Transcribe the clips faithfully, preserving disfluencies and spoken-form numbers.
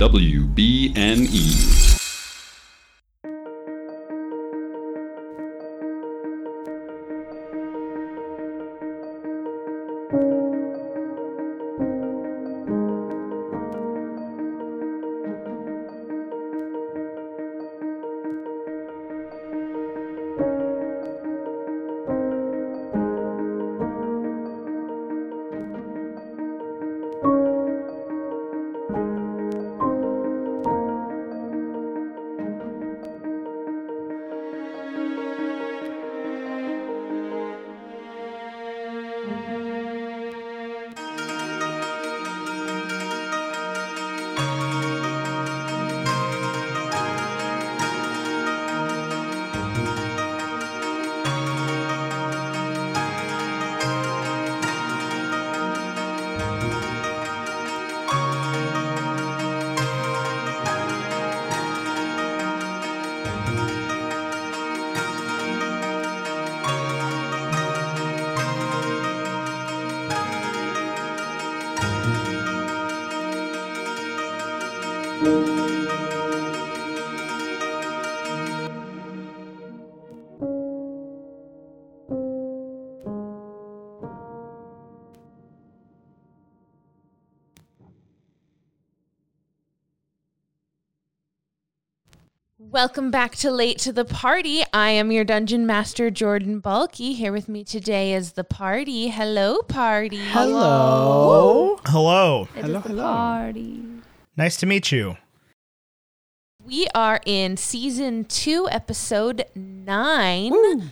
on W B N E. Welcome back to Late to the Party. I am your Dungeon Master, Jordan Balky. Here with me today is the party. Hello, party. Hello. Woo. Hello. It hello, is the hello. Party. Nice to meet you. We are in season two, episode nine. Woo.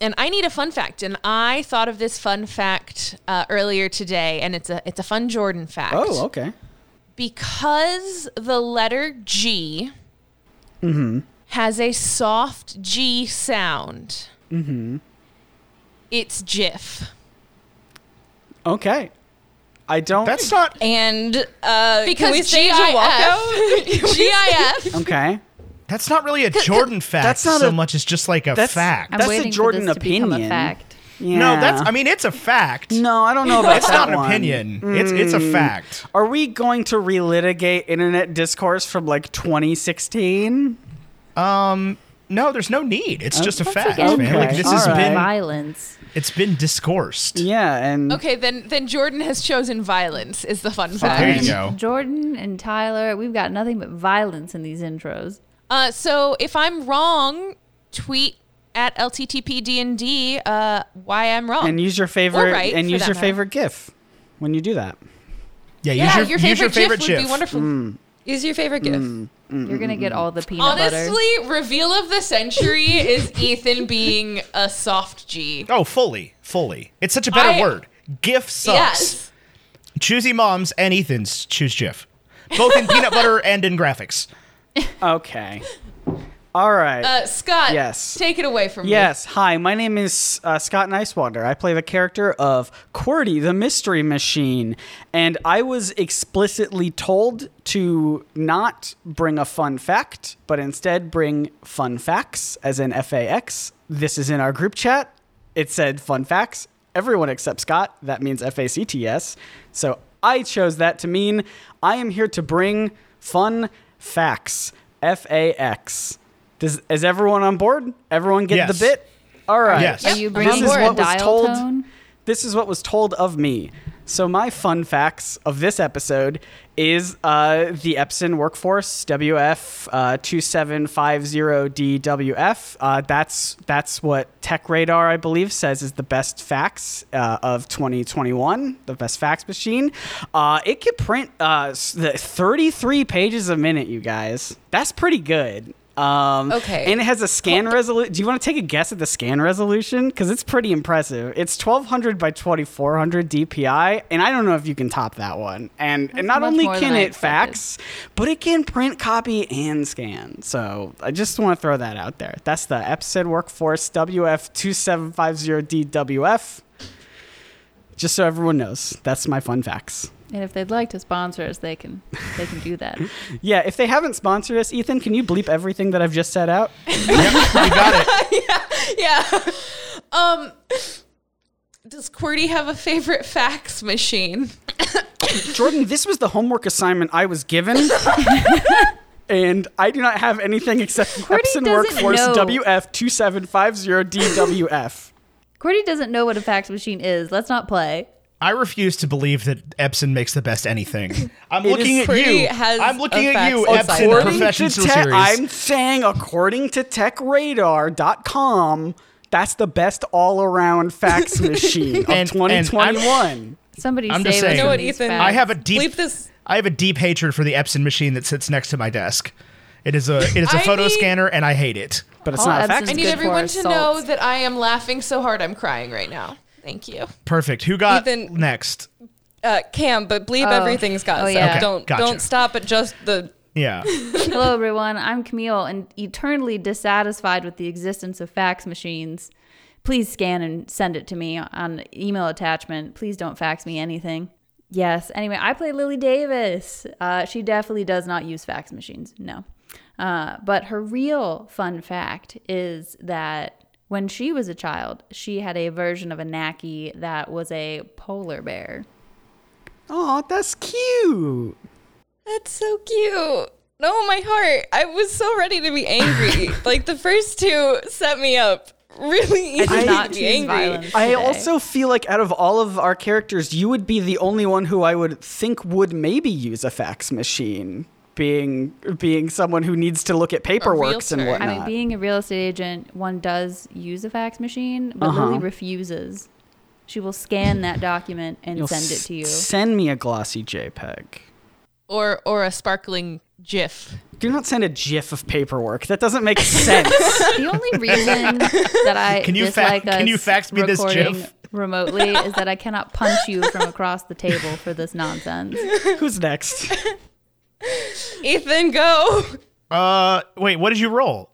And I need a fun fact. And I thought of this fun fact uh, earlier today, and it's a it's a fun Jordan fact. Oh, okay. Because the letter G mm-hmm. has a soft G sound. Mm-hmm. It's GIF. Okay. I don't... That's not... And, uh... Because can we stage G I F. A walkout? G I F. Okay. That's not really a Jordan fact that's not so a, much as just like a that's, fact. That's a Jordan opinion. A fact. Yeah. No, that's... I mean, it's a fact. No, I don't know about it's that It's not one. An opinion. Mm. It's it's a fact. Are we going to relitigate internet discourse from, like, twenty sixteen? Um... No, there's no need. It's oh, just a fact, okay. man. Like, this All has right. been violence. It's been discoursed. Yeah, and okay, then then Jordan has chosen violence. Is the fun fact? Oh, there you go. Jordan and Tyler, we've got nothing but violence in these intros. Uh, so if I'm wrong, tweet at L T T P D N D uh, why I'm wrong, and use your favorite right, and use your matter. favorite GIF when you do that. Yeah, use yeah, your, your favorite, use your favorite GIF, GIF would be wonderful. Mm. Is your favorite GIF? Mm, mm, You're going to get all the peanut honestly, butter. Honestly, reveal of the century is Ethan being a soft G. Oh, fully. Fully. It's such a better I, word. GIF sucks. Yes. Choosy moms and Ethan's choose GIF. Both in peanut butter and in graphics. Okay. All right. Uh, Scott, yes. take it away from yes. me. Yes. Hi, my name is uh, Scott Nicewander. I play the character of QWERTY, the Mystery Machine. And I was explicitly told to not bring a fun fact, but instead bring fun facts, as in F A X. This is in our group chat. It said fun facts. Everyone except Scott. That means F A C T S. So I chose that to mean I am here to bring fun facts. F A X. Does, is everyone on board? Everyone get yes. the bit? All right. Yes. Are you bringing this is what a dial was told, tone? This is what was told of me. So my fun facts of this episode is uh, the Epson Workforce W F two seven five zero D W F. Uh, that's that's what TechRadar, I believe, says is the best fax uh, of twenty twenty-one, the best fax machine. Uh, it can print uh, thirty-three pages a minute, you guys. That's pretty good. Um, okay. And it has a scan resolution. Do you want to take a guess at the scan resolution? Because it's pretty impressive. It's twelve hundred by twenty-four hundred D P I, and I don't know if you can top that one. And, and not only can it fax, but it can print, copy, and scan. So I just want to throw that out there. That's the Epson Workforce W F two seven five zero D W F. Just so everyone knows, that's my fun facts. And if they'd like to sponsor us, they can they can do that. Yeah, if they haven't sponsored us, Ethan, can you bleep everything that I've just said out? Yep, you got it. yeah, yeah. Um, does QWERTY have a favorite fax machine? Jordan, this was the homework assignment I was given. And I do not have anything except Epson Workforce W F two seven five zero D W F. QWERTY doesn't know what a fax machine is. Let's not play. I refuse to believe that Epson makes the best anything. I'm it looking at you. I'm looking at you, Epson Professional te- Series. I'm saying, according to tech radar dot com, that's the best all-around fax machine of and, twenty twenty-one. And Somebody I'm say saying, you know what, Ethan? I have a deep. This. I have a deep hatred for the Epson machine that sits next to my desk. It is a it is a photo need, scanner, and I hate it. But it's not Epson's a fact. I need everyone to know that I am laughing so hard I'm crying right now. Thank you. Perfect. Who got Ethan, next? Uh, Cam, but bleep oh. everything's got. Oh, yeah. Okay. Don't gotcha. Don't stop at just the. Yeah. Hello, everyone. I'm Camille, and eternally dissatisfied with the existence of fax machines. Please scan and send it to me on email attachment. Please don't fax me anything. Yes. Anyway, I play Lily Davis. Uh, she definitely does not use fax machines. No. Uh, but her real fun fact is that when she was a child, she had a version of a Naki that was a polar bear. Oh, that's cute. That's so cute. No, my heart. I was so ready to be angry. Like the first two set me up. Really easy not to be angry. I also feel like out of all of our characters, you would be the only one who I would think would maybe use a fax machine, being being someone who needs to look at paperworks and whatnot. I mean, being a real estate agent, one does use a fax machine, but uh-huh. Lily refuses. She will scan that document and You'll send it to you. Send me a glossy JPEG. Or or a sparkling GIF. Do not send a GIF of paperwork. That doesn't make sense. The only reason that I can you dislike fa- us can you fax me this GIF remotely is that I cannot punch you from across the table for this nonsense. Who's next? Ethan, go. Uh, wait. What did you roll?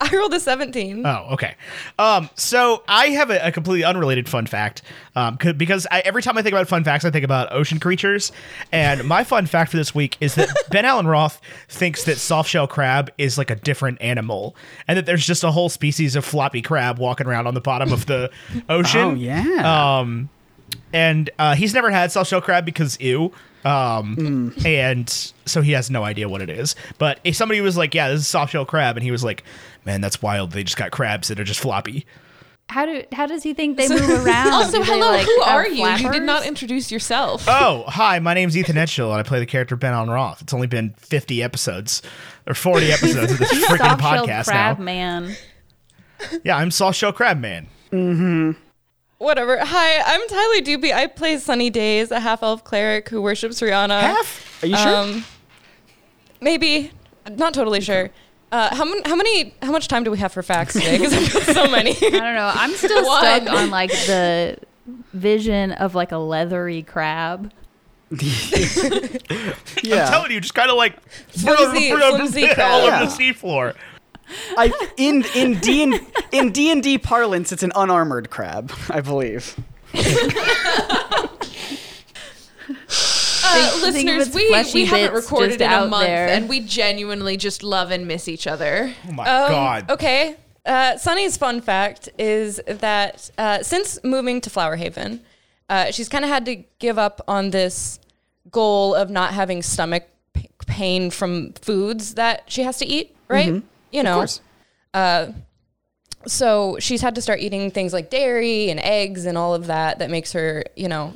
I rolled a seventeen. Oh, okay. Um, so I have a, a completely unrelated fun fact um, c- because I, every time I think about fun facts, I think about ocean creatures. And my fun fact for this week is that Ben Anroth thinks that softshell crab is like a different animal and that there's just a whole species of floppy crab walking around on the bottom of the ocean. Oh, yeah. Um, and uh, he's never had softshell crab because ew. Um, mm. And so he has no idea what it is. But if somebody was like, yeah, this is softshell crab. And he was like, man, that's wild. They just got crabs that are just floppy. How do how does he think they so, move around? Also, hello, like, who are you? Flappers? You did not introduce yourself. Oh, hi, my name's Ethan Etchel, and I play the character Ben Anroth. It's only been fifty episodes, or forty episodes of this freaking podcast crab now. Man. Yeah, I'm Softshell Crab Man. Mm-hmm. Whatever. Hi, I'm Tyler Doobie. I play Sunny Days, a half-elf cleric who worships Rihanna. Half? Are you sure? Um, maybe. Not totally sure. Uh, how, how many? How much time do we have for facts today? Because I've got so many. I don't know. I'm still stuck on like the vision of like a leathery crab. Yeah. I'm telling you, just kind of like flimsy, flimsy crab. All over the seafloor. I, in in D and in D and D parlance, it's an unarmored crab, I believe. uh, listeners, we, we haven't recorded in a month, there. And we genuinely just love and miss each other. Oh my um, god! Okay, uh, Sunny's fun fact is that uh, since moving to Flower Haven, uh, she's kind of had to give up on this goal of not having stomach p- pain from foods that she has to eat. Right. Mm-hmm. You know, uh, so she's had to start eating things like dairy and eggs and all of that. That makes her, you know,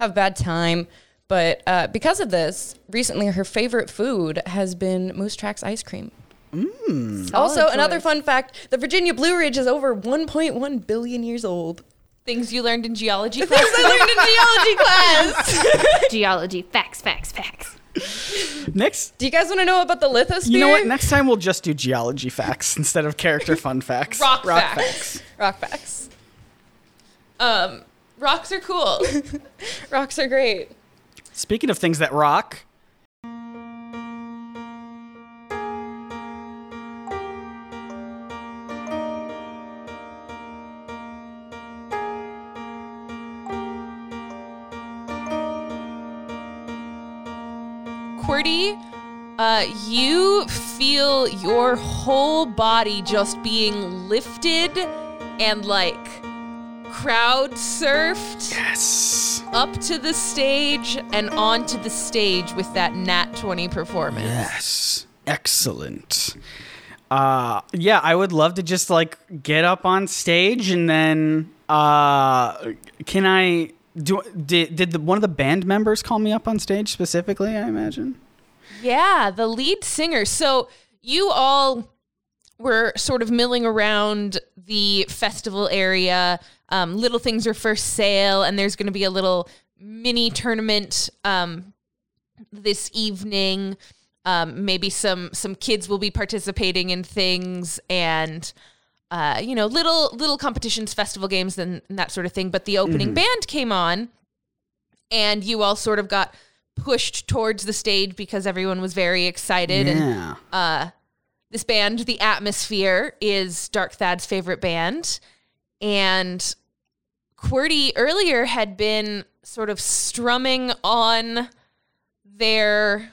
have a bad time. But uh, because of this, recently her favorite food has been Moose Tracks ice cream. Mm. Also, another fun fact, the Virginia Blue Ridge is over one point one billion years old. Things you learned in geology class. Things I learned in geology class. Geology, facts, facts, facts. Next, do you guys want to know about the lithosphere? You know what? Next time we'll just do geology facts instead of character fun facts. Rock, rock facts. facts. Rock facts. Um, rocks are cool. Rocks are great. Speaking of things that rock. QWERTY, uh, you feel your whole body just being lifted and like crowd surfed. Yes. up to the stage and onto the stage with that nat twenty performance. Yes. Excellent. Uh, yeah, I would love to just like get up on stage and then uh, can I do? Did did the, one of the band members call me up on stage specifically? I imagine. Yeah, the lead singer. So you all were sort of milling around the festival area. Um, little things are for sale, and there's going to be a little mini tournament um, this evening. Um, maybe some, some kids will be participating in things and, uh, you know, little, little competitions, festival games and, and that sort of thing. But the opening mm-hmm. band came on and you all sort of got pushed towards the stage because everyone was very excited. Yeah. And, uh, this band, the Atmosphere, is Dark Thad's favorite band. And QWERTY earlier had been sort of strumming on their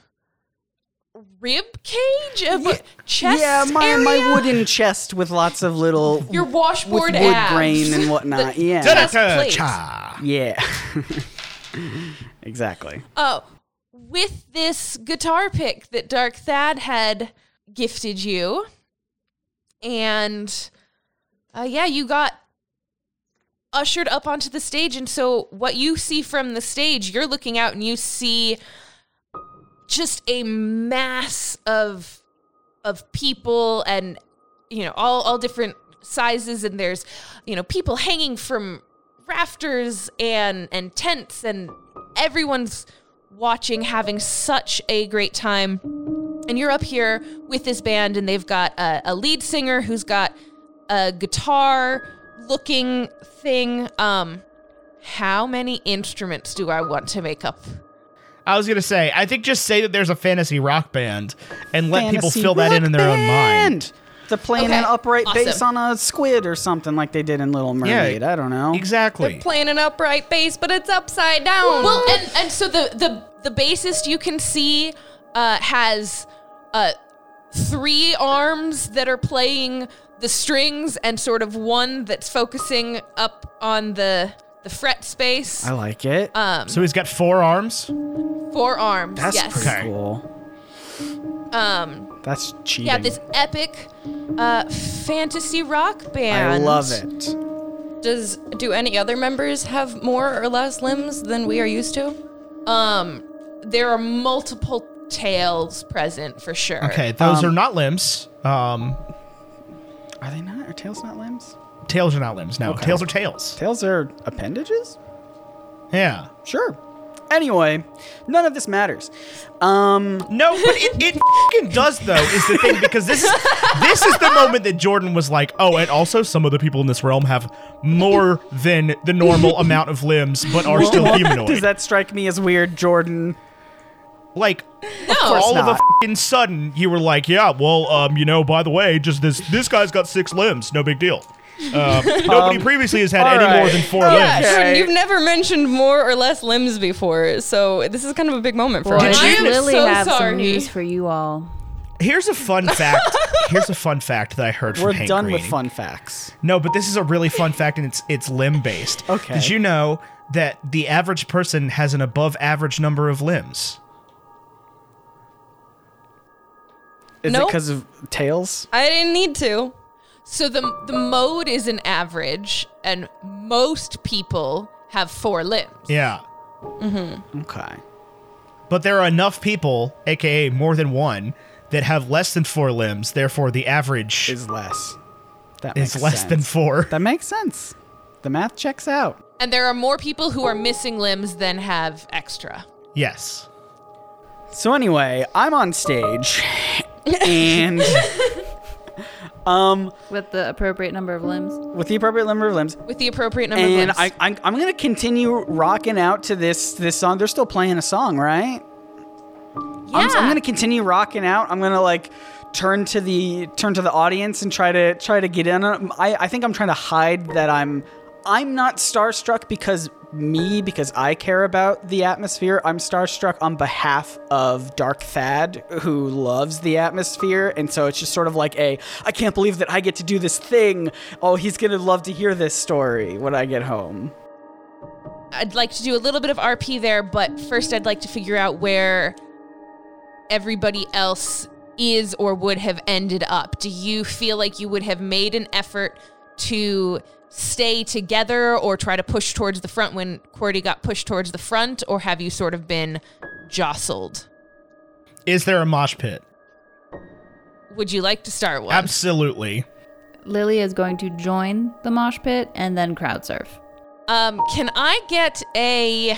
rib cage of yeah, chest yeah my area? My wooden chest with lots of little your washboard with wood abs. Grain and whatnot the yeah da-da-da-cha. Yeah exactly oh with this guitar pick that Dark Thad had gifted you and uh yeah you got ushered up onto the stage. And so what you see from the stage, you're looking out and you see just a mass of of people and, you know, all, all different sizes. And there's, you know, people hanging from rafters and, and tents and everyone's watching, having such a great time. And you're up here with this band and they've got a, a lead singer who's got a guitar looking thing. Um, how many instruments do I want to make up? I was going to say, I think just say that there's a fantasy rock band and let fantasy people fill that in in their own mind. They're playing okay. an upright awesome. Bass on a squid or something like they did in Little Mermaid. Yeah, I don't know. Exactly. They're playing an upright bass, but it's upside down. Well, and, and so the, the, the bassist you can see uh, has uh, three arms that are playing the strings and sort of one that's focusing up on the... the fret space. I like it. Um, so he's got four arms? Four arms, that's yes. That's pretty cool. Um, that's cheating. Yeah, this epic uh, fantasy rock band. I love it. Does do any other members have more or less limbs than we are used to? Um, there are multiple tails present for sure. Okay, those um, are not limbs. Um, are they not? Are tails not limbs? Tails are not limbs. No, okay. Tails are tails. Tails are appendages? Yeah. Sure. Anyway, none of this matters. Um, no, but it, it does, though, is the thing, because this is, this is the moment that Jordan was like, oh, and also some of the people in this realm have more than the normal amount of limbs, but are still humanoid. Does that strike me as weird, Jordan? Like, no, all of a fucking sudden, you were like, yeah, well, um, you know, by the way, just this this guy's got six limbs. No big deal. Uh, nobody um, previously has had any right. more than four yeah, limbs. Yeah, sure. You've never mentioned more or less lims before, so this is kind of a big moment for us. I really so have sorry. Some news for you all. Here's a fun fact. Here's a fun fact that I heard We're from Hank We're done Green. With fun facts. No, but this is a really fun fact, and it's it's limb based. Okay. Did you know that the average person has an above average number of limbs? Is nope. it because of tails? I didn't need to. So the the mode is an average, and most people have four limbs. Yeah. Mm-hmm. Okay. But there are enough people, a k a more than one, that have less than four limbs. Therefore, the average is less. That makes is less sense. Than four. That makes sense. The math checks out. And there are more people who are missing limbs than have extra. Yes. So anyway, I'm on stage, and. Um, with the appropriate number of limbs. With the appropriate number of limbs. With the appropriate number and of limbs. And I, I, I'm going to continue rocking out to this this song. They're still playing a song, right? Yeah. I'm, I'm going to continue rocking out. I'm going to like turn to the turn to the audience and try to try to get in. I I think I'm trying to hide that I'm I'm not starstruck because me because I care about the Atmosphere. I'm starstruck on behalf of Dark Thad, who loves the Atmosphere, and so it's just sort of like a I can't believe that I get to do this thing. Oh, he's gonna love to hear this story when I get home. I'd like to do a little bit of R P there, but first I'd like to figure out where everybody else is or would have ended up. Do you feel like you would have made an effort to stay together or try to push towards the front when QWERTY got pushed towards the front, or have you sort of been jostled? Is there a mosh pit? Would you like to start one? Absolutely. Lily is going to join the mosh pit and then crowd surf. Um, can I get a...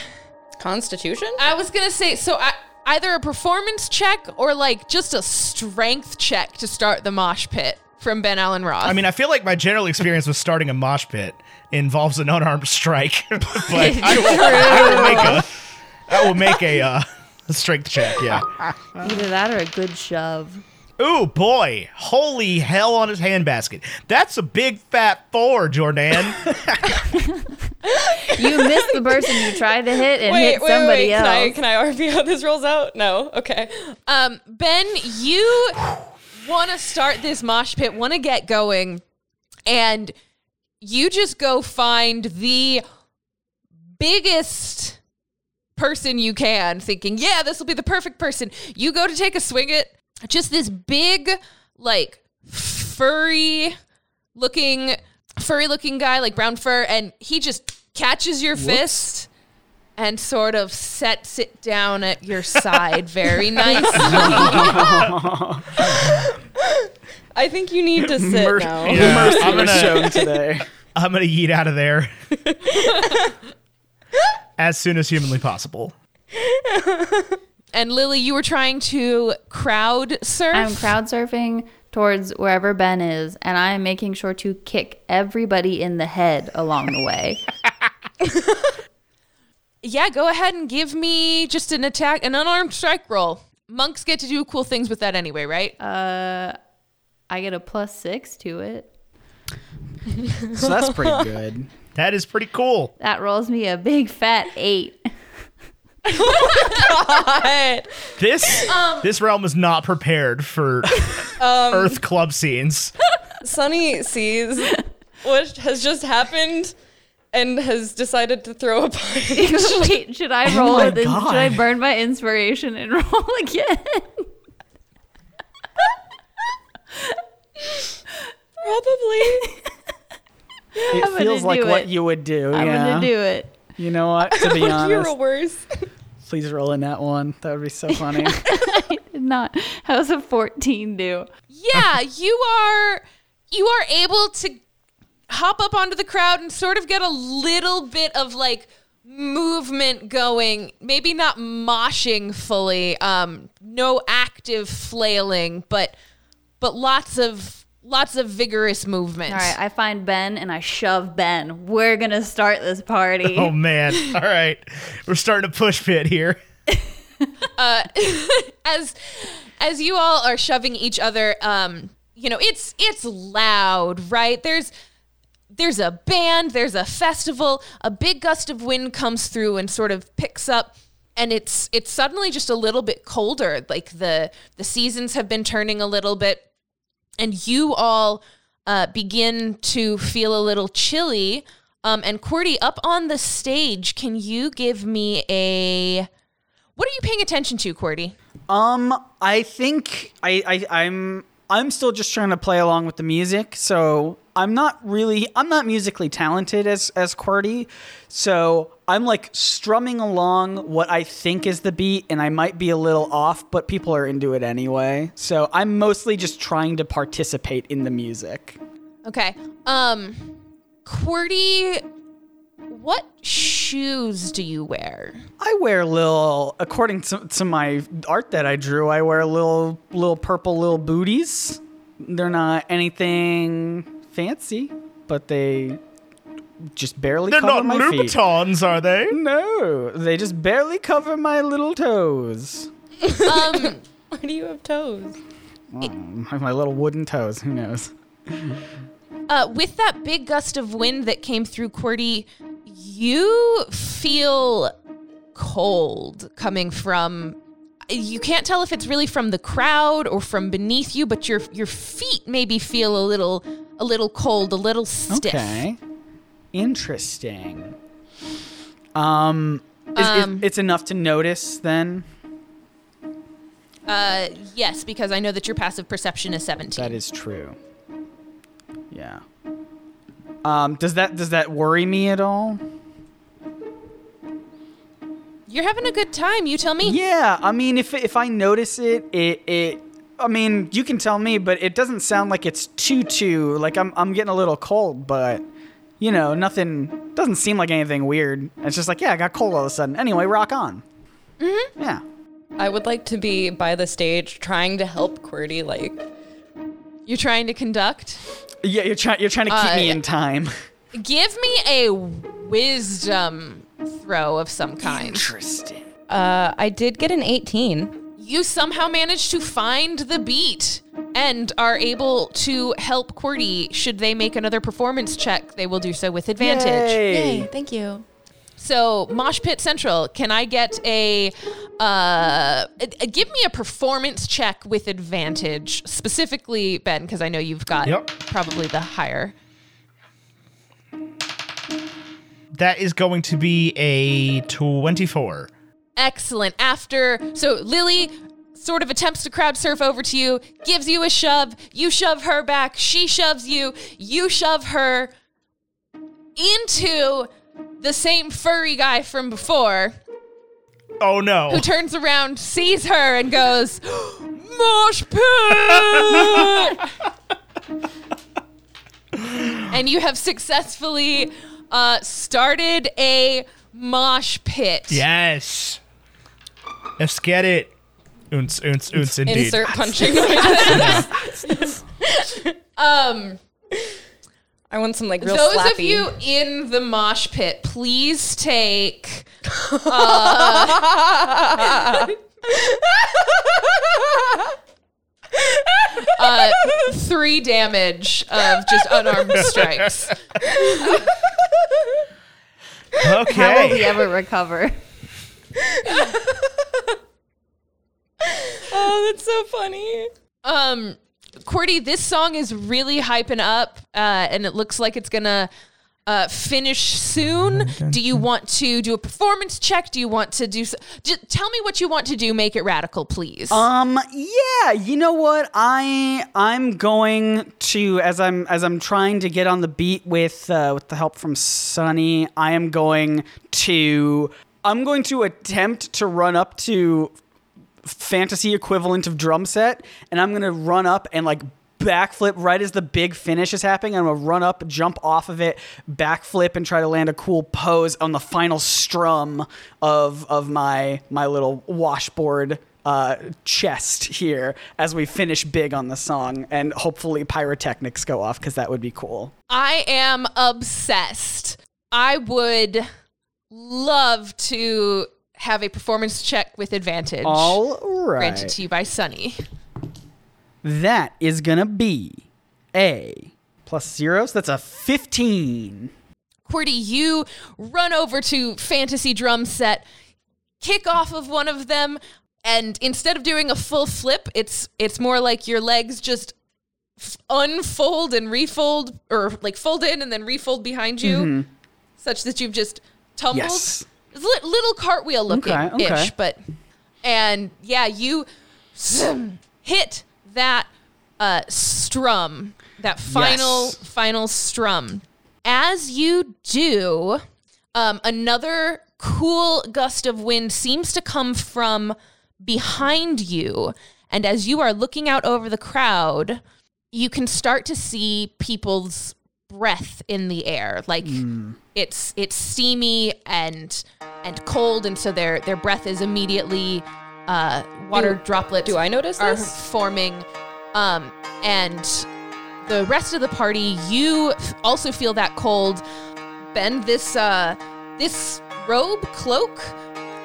Constitution? I was going to say, so I, either a performance check or like just a strength check to start the mosh pit from Ben Anroth. I mean, I feel like my general experience with starting a mosh pit involves an unarmed strike. But I will, I will make a, I will make a, uh, a strength check, yeah. Either that or a good shove. Ooh, boy. Holy hell on his handbasket. That's a big fat four, Jordan. You missed the person you tried to hit and wait, hit wait, somebody wait. else. Can I, can I R P how this rolls out? No. Okay. Um, Ben, you want to start this mosh pit, want to get going, and you just go find the biggest person you can, thinking, yeah, this will be the perfect person. You go to take a swing at just this big, like, furry looking, furry looking guy, like brown fur, and he just catches your Whoops. fist and sort of sets it down at your side very nicely. I think you need to sit Mer- now. Yeah. Mercy I'm gonna, shown today. I'm gonna yeet out of there as soon as humanly possible. And Lily, you were trying to crowd surf? I'm crowd surfing towards wherever Ben is, and I'm making sure to kick everybody in the head along the way. Yeah, go ahead and give me just an attack, an unarmed strike roll. Monks get to do cool things with that anyway, right? Uh, I get a plus six to it. So that's pretty good. That is pretty cool. That rolls me a big fat eight. Oh my God. This um, this realm is not prepared for um, Earth club scenes. Sunny sees what has just happened and has decided to throw a party. Wait, should I roll? Oh then, should I burn my inspiration and roll again? Probably. It I'm feels like it. what you would do. I'm yeah. gonna do it. You know what? To be honest, you're worse. Please roll in that one. That would be so funny. I did not. How's a fourteen do? Yeah, you are. You are able to hop up onto the crowd and sort of get a little bit of like movement going. Maybe not moshing fully. Um, no active flailing, but but lots of. Lots of vigorous movement. All right, I find Ben and I shove Ben. We're going to start this party. Oh, man. All right. We're starting a push pit here. uh, as as you all are shoving each other, um, you know, it's it's loud, right? There's there's a band. There's a festival. A big gust of wind comes through and sort of picks up. And it's it's suddenly just a little bit colder. Like the the seasons have been turning a little bit. And you all uh, begin to feel a little chilly. Um, and QWERTY, up on the stage, can you give me a... What are you paying attention to, QWERTY? Um, I think I, I, I'm I'm still just trying to play along with the music. So I'm not really... I'm not musically talented as, as QWERTY. So I'm, like, strumming along what I think is the beat, and I might be a little off, but people are into it anyway. So I'm mostly just trying to participate in the music. Okay. Um, QWERTY, what shoes do you wear? I wear little, according to, to my art that I drew, I wear little, little purple little booties. They're not anything fancy, but they... just barely They're cover my feet. They're not Louboutins, are they? No, they just barely cover my little toes. Um, why do you have toes? Oh, my little wooden toes, who knows? Uh, with that big gust of wind that came through, QWERTY, you feel cold coming from... You can't tell if it's really from the crowd or from beneath you, but your your feet maybe feel a little, a little cold, a little stiff. Okay. Interesting. Um, is, um is, it's enough to notice then? Uh, yes, because I know that your passive perception is seventeen. That is true. Yeah. Um, does that does that worry me at all? You're having a good time. You tell me. Yeah, I mean, if if I notice it, it it. I mean, you can tell me, but it doesn't sound like it's too too. Like I'm I'm getting a little cold, but you know, nothing doesn't seem like anything weird. It's just like, yeah, I got cold all of a sudden. Anyway, rock on. Mm-hmm. Yeah. I would like to be by the stage trying to help QWERTY. Like, you trying to conduct? Yeah, you're trying. You're trying to keep uh, me in time. Give me a wisdom throw of some kind. Interesting. Uh, I did get an eighteen. You somehow managed to find the beat and are able to help QWERTY. Should they make another performance check, they will do so with advantage. Yay! Yay, thank you. So, Mosh Pit Central, can I get a, uh, a, give me a performance check with advantage, specifically, Ben, because I know you've got yep. probably the higher. That is going to be a twenty-four. Excellent. After, so Lily sort of attempts to crowd surf over to you, gives you a shove, you shove her back, she shoves you, you shove her into... the same furry guy from before. Oh no. Who turns around, sees her, and goes, Mosh Pit! And you have successfully uh, started a mosh pit. Yes. Let's get it. Oons, oons, oons, indeed. Insert punching. um... I want some, like, real Those slappy. Of you in the mosh pit, please take... Uh, uh, three damage of just unarmed strikes. Okay. How will we ever recover? Oh, that's so funny. Um... QWERTY, this song is really hyping up, uh, and it looks like it's going to uh, finish soon. Do you want to do a performance check? Do you want to do... So- Just tell me what you want to do. Make it radical, please. Um. Yeah, you know what? I, I'm going to, as I'm as I'm trying to get on the beat with uh, with the help from Sunny, I am going to... I'm going to attempt to run up to... fantasy equivalent of drum set, and I'm gonna run up and like backflip right as the big finish is happening. I'm gonna run up, jump off of it, backflip, and try to land a cool pose on the final strum of of my my little washboard uh chest here as we finish big on the song, and hopefully pyrotechnics go off because that would be cool. I am obsessed. I would love to have a performance check with advantage. All right. Granted to you by Sunny. That is going to be a plus zeros. That's a fifteen. QWERTY, you run over to fantasy drum set, kick off of one of them, and instead of doing a full flip, it's it's more like your legs just f- unfold and refold, or like fold in and then refold behind you, mm-hmm. such that you've just tumbled. Yes. Little cartwheel looking ish, okay, okay. But and yeah, you hit that uh, strum, that final yes. final strum. As you do, um, another cool gust of wind seems to come from behind you, and as you are looking out over the crowd, you can start to see people's breath in the air, like mm. it's it's steamy and and cold, and so their their breath is immediately uh water do, droplets do I notice are this? forming um and the rest of the party, you also feel that cold. Ben, this uh this robe cloak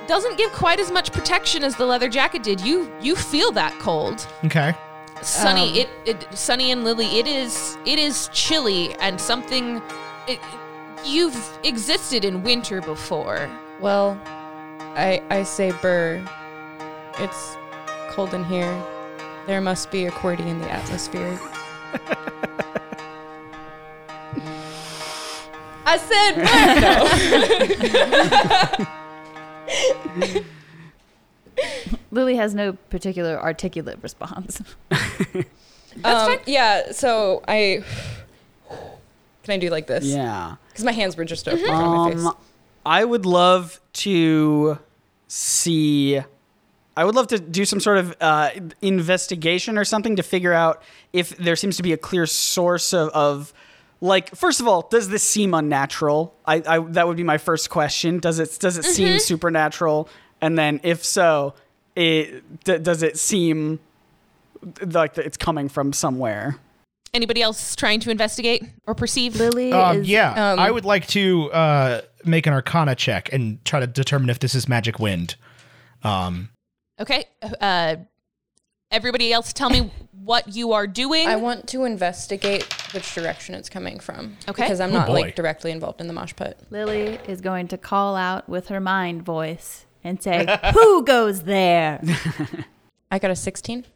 doesn't give quite as much protection as the leather jacket did. You you feel that cold. Okay. Sunny, um, it, it, Sunny and Lily, it is, it is chilly, and something. It, you've existed in winter before. Well, I, I say, brr, it's cold in here. There must be a QWERTY in the atmosphere. I said where? No. Lily has no particular articulate response. That's um, yeah, so I... Can I do like this? Yeah. Because my hands were just over mm-hmm. um, my face. I would love to see... I would love to do some sort of uh, investigation or something to figure out if there seems to be a clear source of... of like, first of all, does this seem unnatural? I, I that would be my first question. Does it does it mm-hmm. seem supernatural? And then, if so, it d- does it seem like it's coming from somewhere? Anybody else trying to investigate or perceive? Lily, um, is, yeah, um, I would like to uh, make an Arcana check and try to determine if this is magic wind. Um, okay, uh, everybody else, tell me what you are doing. I want to investigate which direction it's coming from. Okay. Because I'm not oh like directly involved in the mosh pit. Lily is going to call out with her mind voice and say, who goes there? I got a sixteen.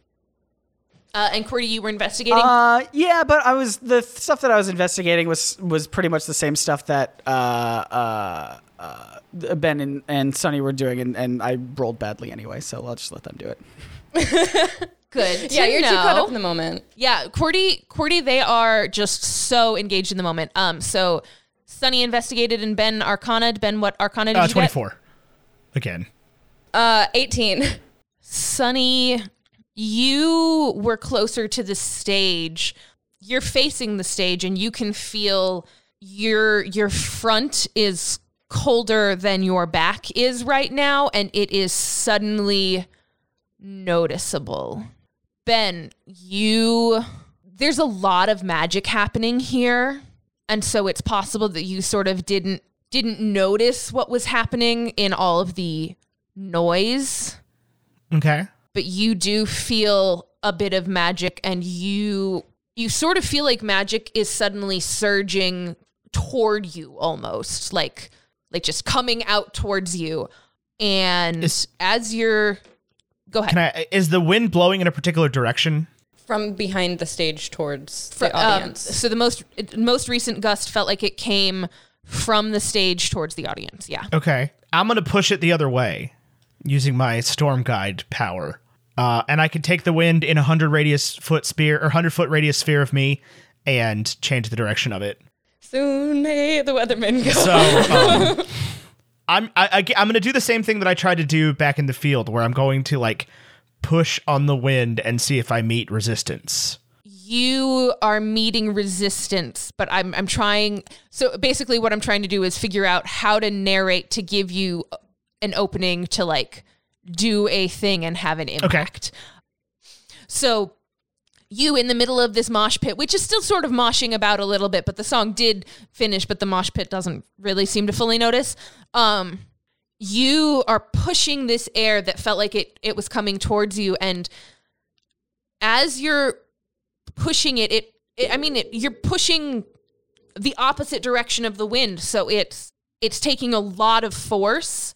Uh, and QWERTY, you were investigating? Uh, yeah, but I was the stuff that I was investigating was was pretty much the same stuff that uh, uh, uh, Ben and, and Sunny were doing, and, and I rolled badly anyway, so I'll just let them do it. Good. Yeah, you're know. too caught up in the moment. Yeah, QWERTY, QWERTY, they are just so engaged in the moment. Um, so Sunny investigated and Ben Arcana'd. Ben, what Arcana did uh, you twenty-four. Get? twenty-four. Again. Uh, eighteen. Sunny, you were closer to the stage. You're facing the stage and you can feel your your front is colder than your back is right now, and it is suddenly noticeable. Ben, you, there's a lot of magic happening here. And so it's possible that you sort of didn't, didn't notice what was happening in all of the noise. Okay. But you do feel a bit of magic, and you, you sort of feel like magic is suddenly surging toward you almost, like, like just coming out towards you. And it's- as you're, Go ahead. Can I, is the wind blowing in a particular direction? From behind the stage towards the For, audience. Um, so the most most recent gust felt like it came from the stage towards the audience, yeah. Okay. I'm going to push it the other way using my storm guide power. Uh, and I can take the wind in a one hundred radius foot sphere, or one hundred foot radius sphere of me, and change the direction of it. Soon may the weatherman go. So... Um, I'm I, I, I'm going to do the same thing that I tried to do back in the field, where I'm going to like push on the wind and see if I meet resistance. You are meeting resistance, but I'm I'm trying. So basically what I'm trying to do is figure out how to narrate to give you an opening to like do a thing and have an impact. Okay. So you in the middle of this mosh pit, which is still sort of moshing about a little bit, but the song did finish, but the mosh pit doesn't really seem to fully notice. Um, you are pushing this air that felt like it, it was coming towards you. And as you're pushing it, it, it I mean, it, you're pushing the opposite direction of the wind. So it's, it's taking a lot of force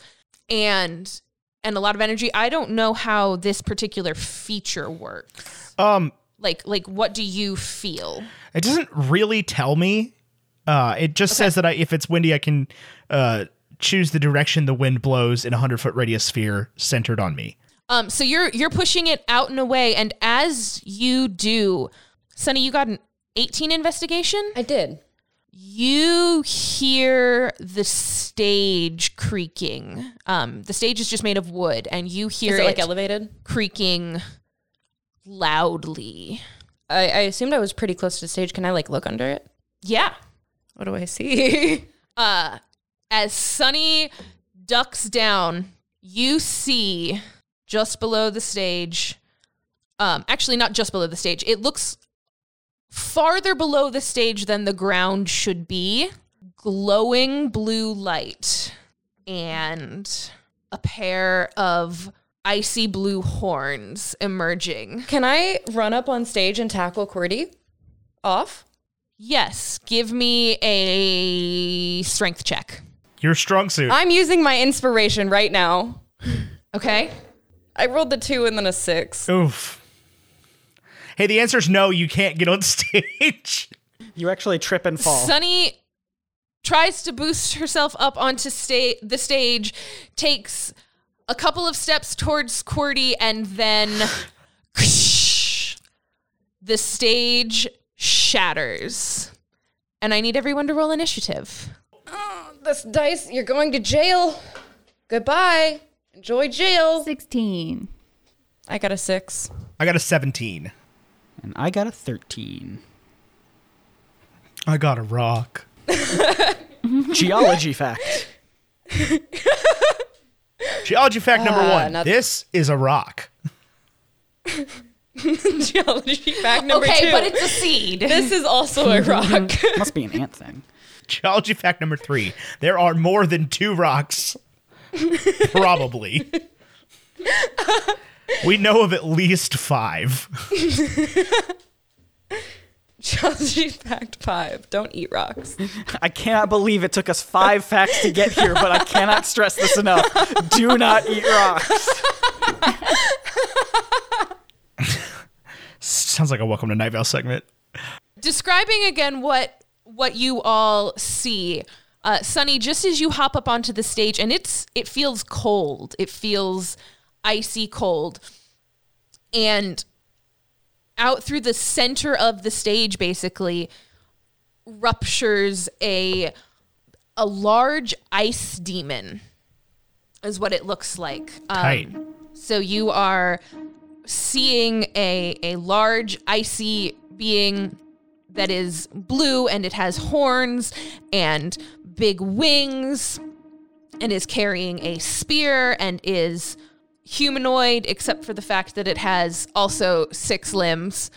and, and a lot of energy. I don't know how this particular feature works. Um, Like, like, what do you feel? It doesn't really tell me. Uh, it just okay. says that I, if it's windy, I can uh, choose the direction the wind blows in a one hundred foot radius sphere centered on me. Um, so you're you're pushing it out and away, and as you do, Sunny, you got an eighteen investigation? I did. You hear the stage creaking. Um, the stage is just made of wood, and you hear is it, it like elevated creaking. Loudly. I, I assumed I was pretty close to the stage. Can I like look under it? Yeah. What do I see? uh, as Sunny ducks down, you see just below the stage. Um, actually, not just below the stage. It looks farther below the stage than the ground should be. Glowing blue light and a pair of icy blue horns emerging. Can I run up on stage and tackle QWERTY off? Yes. Give me a strength check. Your strong suit. I'm using my inspiration right now. Okay. I rolled the two and then a six. Oof. Hey, the answer is no, you can't get on stage. You actually trip and fall. Sunny tries to boost herself up onto sta- the stage, takes a couple of steps towards QWERTY, and then the stage shatters. And I need everyone to roll initiative. Oh, this dice, you're going to jail. Goodbye. Enjoy jail. sixteen. I got a six. I got a seventeen. And I got a thirteen. I got a rock. Geology fact. Geology fact uh, number one. Not- this is a rock. Geology fact number okay, two. Okay, but it's a seed. This is also a rock. Must be an ant thing. Geology fact number three. There are more than two rocks. Probably. We know of at least five. Geology fact five. Don't eat rocks. I cannot believe it took us five facts to get here, but I cannot stress this enough. Do not eat rocks. Sounds like a Welcome to Night Vale segment. Describing again what what you all see. Uh, Sunny, just as you hop up onto the stage, and it's it feels cold. It feels icy cold. And out through the center of the stage, basically, ruptures a a large ice demon, is what it looks like. Um, so you are seeing a a large icy being that is blue, and it has horns and big wings, and is carrying a spear, and is humanoid, except for the fact that it has also six limbs.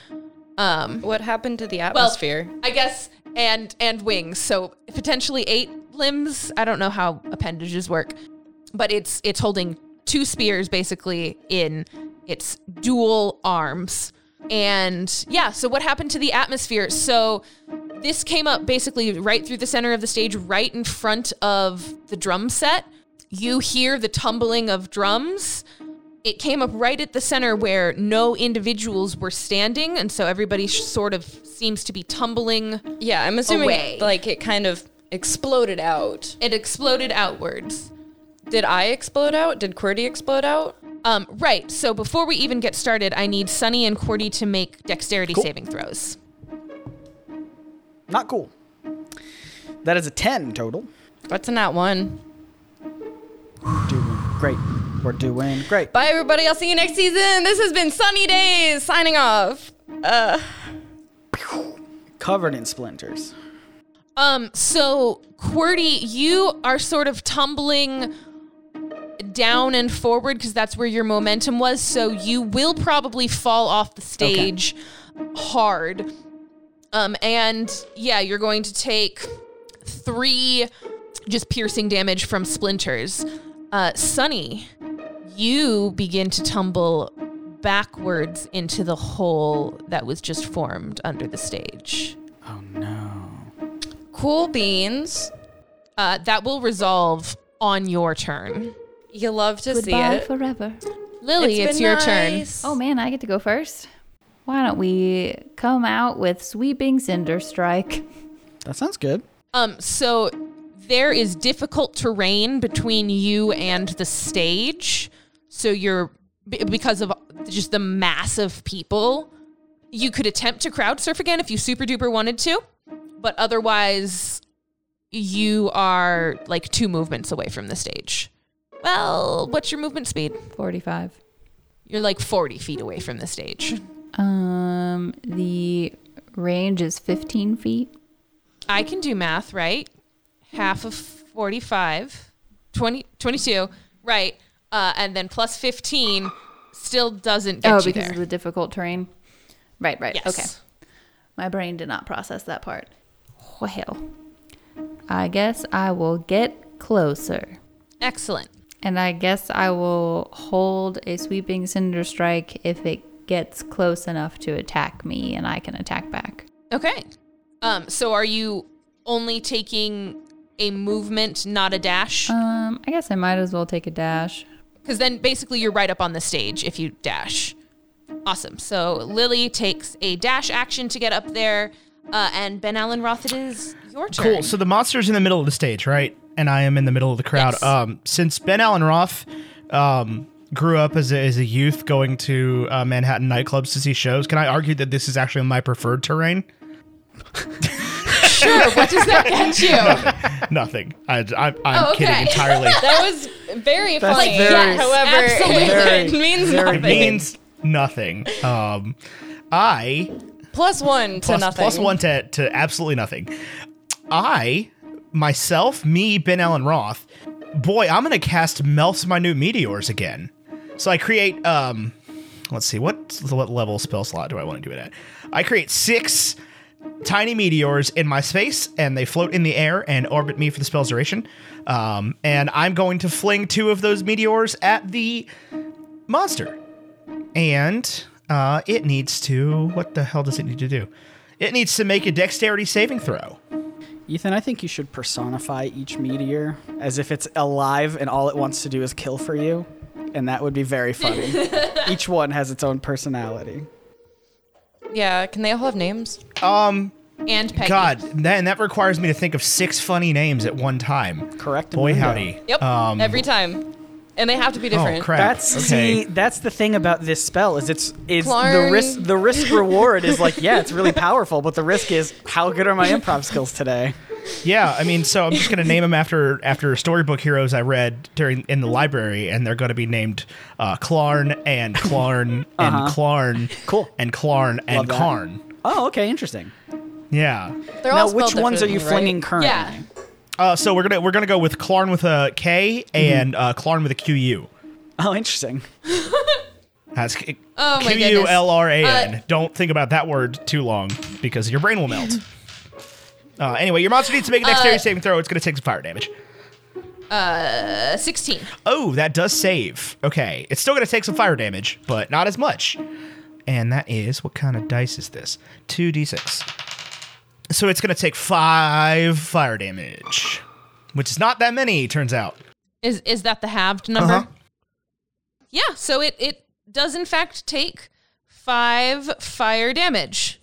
Um, what happened to the atmosphere? Well, I guess, and and wings, so potentially eight limbs. I don't know how appendages work, but it's it's holding two spears basically in its dual arms. And yeah, so what happened to the atmosphere? So this came up basically right through the center of the stage, right in front of the drum set. You hear the tumbling of drums. It came up right at the center where no individuals were standing, and so everybody sort of seems to be tumbling. Yeah, I'm assuming away. Like it kind of exploded out. It exploded outwards. Did I explode out? Did QWERTY explode out? Um, right, so before we even get started, I need Sunny and QWERTY to make dexterity cool. saving throws. Not cool. That is a ten total. That's a nat one. Doing great. We're doing great. Bye, everybody. I'll see you next season. This has been Sunny Days, signing off. Uh, Covered in splinters. Um. So, QWERTY, you are sort of tumbling down and forward because that's where your momentum was, so you will probably fall off the stage okay. hard. Um, and yeah, you're going to take three just piercing damage from splinters. Uh, Sunny, you begin to tumble backwards into the hole that was just formed under the stage. Oh no. Cool beans. Uh, that will resolve on your turn. You love to Goodbye see it. Forever. Lily, it's, it's your nice. turn. Oh man, I get to go first. Why don't we come out with Sweeping Cinder Strike? That sounds good. Um, so there is difficult terrain between you and the stage. So you're, because of just the mass of people, you could attempt to crowd surf again if you super duper wanted to, but otherwise you are like two movements away from the stage. Well, what's your movement speed? forty-five. You're like forty feet away from the stage. Um, the range is fifteen feet. I can do math, right? Half of forty-five, twenty, twenty-two, right. Uh, and then plus fifteen still doesn't get oh, you there. Oh, because of the difficult terrain? Right, right. Yes. Okay. My brain did not process that part. Well, I guess I will get closer. Excellent. And I guess I will hold a Sweeping Cinder Strike if it gets close enough to attack me and I can attack back. Okay. Um, so are you only taking a movement, not a dash? Um, I guess I might as well take a dash. Because then basically you're right up on the stage if you dash. Awesome. So Lily takes a dash action to get up there. Uh, and Ben Anroth, it is Your turn. Cool. So the monster's in the middle of the stage, right? And I am in the middle of the crowd. Yes. Um, since Ben Anroth um, grew up as a, as a youth going to uh, Manhattan nightclubs to see shows, can I argue that this is actually my preferred terrain? Sure. What does that get you? Nothing. I, I, I'm oh, okay. kidding entirely. That was very That's funny. Very, yes, however, absolutely. Very, it means nothing. It means nothing. Um, I... Plus one plus, to nothing. Plus one to, to absolutely nothing. I, myself, me, Ben Anroth, boy, I'm going to cast Melf's Minute Meteors again. So I create, um, let's see, what, what level spell slot do I want to do it at? I create six tiny meteors in my space, and they float in the air and orbit me for the spell's duration. Um, and I'm going to fling two of those meteors at the monster. And... Uh, it needs to... What the hell does it need to do? It needs to make a dexterity saving throw. Ethan, I think you should personify each meteor as if it's alive and all it wants to do is kill for you. And that would be very funny. Each one has its own personality. Yeah, can they all have names? Um... And Peggy. God, that, and that requires me to think of six funny names at one time. Correct. Boy, howdy. Yep, um, every time. And they have to be different. Oh, crap. That's okay. See, that's the thing about this spell is it's is the risk the risk reward is like, yeah, it's really powerful, but the risk is how good are my improv skills today? Yeah, I mean, so I'm just gonna name them after after storybook heroes I read during in the library, and they're gonna be named uh, Qlarn and Qlarn and uh-huh. Qlarn, cool, and Qlarn and Qlarn. Oh, okay, interesting. Yeah. They're now, all which ones are you right? flinging currently? Yeah. Uh, so we're gonna we're gonna go with Qlarn with a K and uh, Qlarn with a Q U. Oh, interesting. That's Q U L R A N. Don't think about that word too long because your brain will melt. uh, anyway, your monster needs to make a dexterity uh, saving throw. It's gonna take some fire damage. Uh, sixteen. Oh, that does save. Okay, it's still gonna take some fire damage, but not as much. And that is what kind of dice is this? two d six. So it's going to take five fire damage, which is not that many, turns out. Is is that the halved number? Uh-huh. Yeah, so it, it does, in fact, take five fire damage.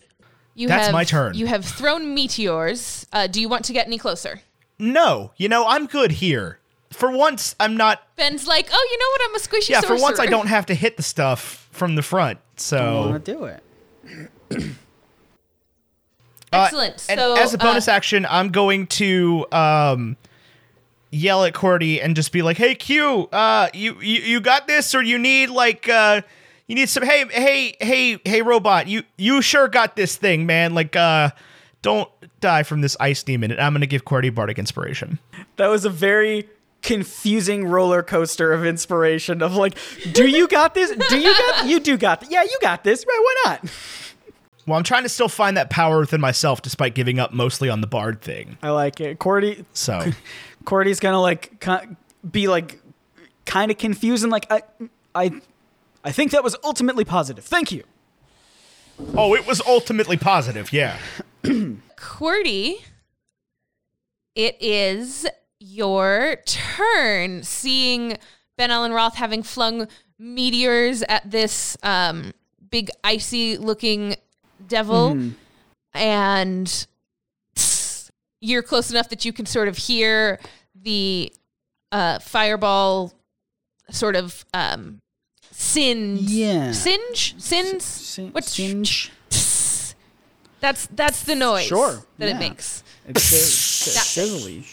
You That's have, my turn. You have thrown meteors. Uh, do you want to get any closer? No. You know, I'm good here. For once, I'm not... Ben's like, oh, you know what? I'm a squishy yeah, sorcerer. Yeah, for once, I don't have to hit the stuff from the front, so... I don't want to do it. Excellent. Uh, so, and as a bonus uh, action, I'm going to um, yell at QWERTY and just be like, "Hey Q, uh, you, you you got this, or you need like uh, you need some? Hey hey hey hey robot, you you sure got this thing, man. Like uh, don't die from this ice demon." And I'm gonna give QWERTY bardic inspiration. That was a very confusing roller coaster of inspiration. Of like, do you got this? Do you got? You do got? Th- yeah, you got this. Right? Why not? Well, I'm trying to still find that power within myself despite giving up mostly on the bard thing. I like it. QWERTY. So. QWERTY's going to like con- be like kind of confused and like, I, I, I think that was ultimately positive. Thank you. Oh, it was ultimately positive. Yeah. QWERTY, it is your turn. Seeing Ben Anroth having flung meteors at this um, big icy looking devil, mm. and you're close enough that you can sort of hear the uh, fireball sort of um, singe. Yeah. Singe? Singe? Sin- What's singe? That's that's the noise sure. that yeah. it makes. It's sizzly.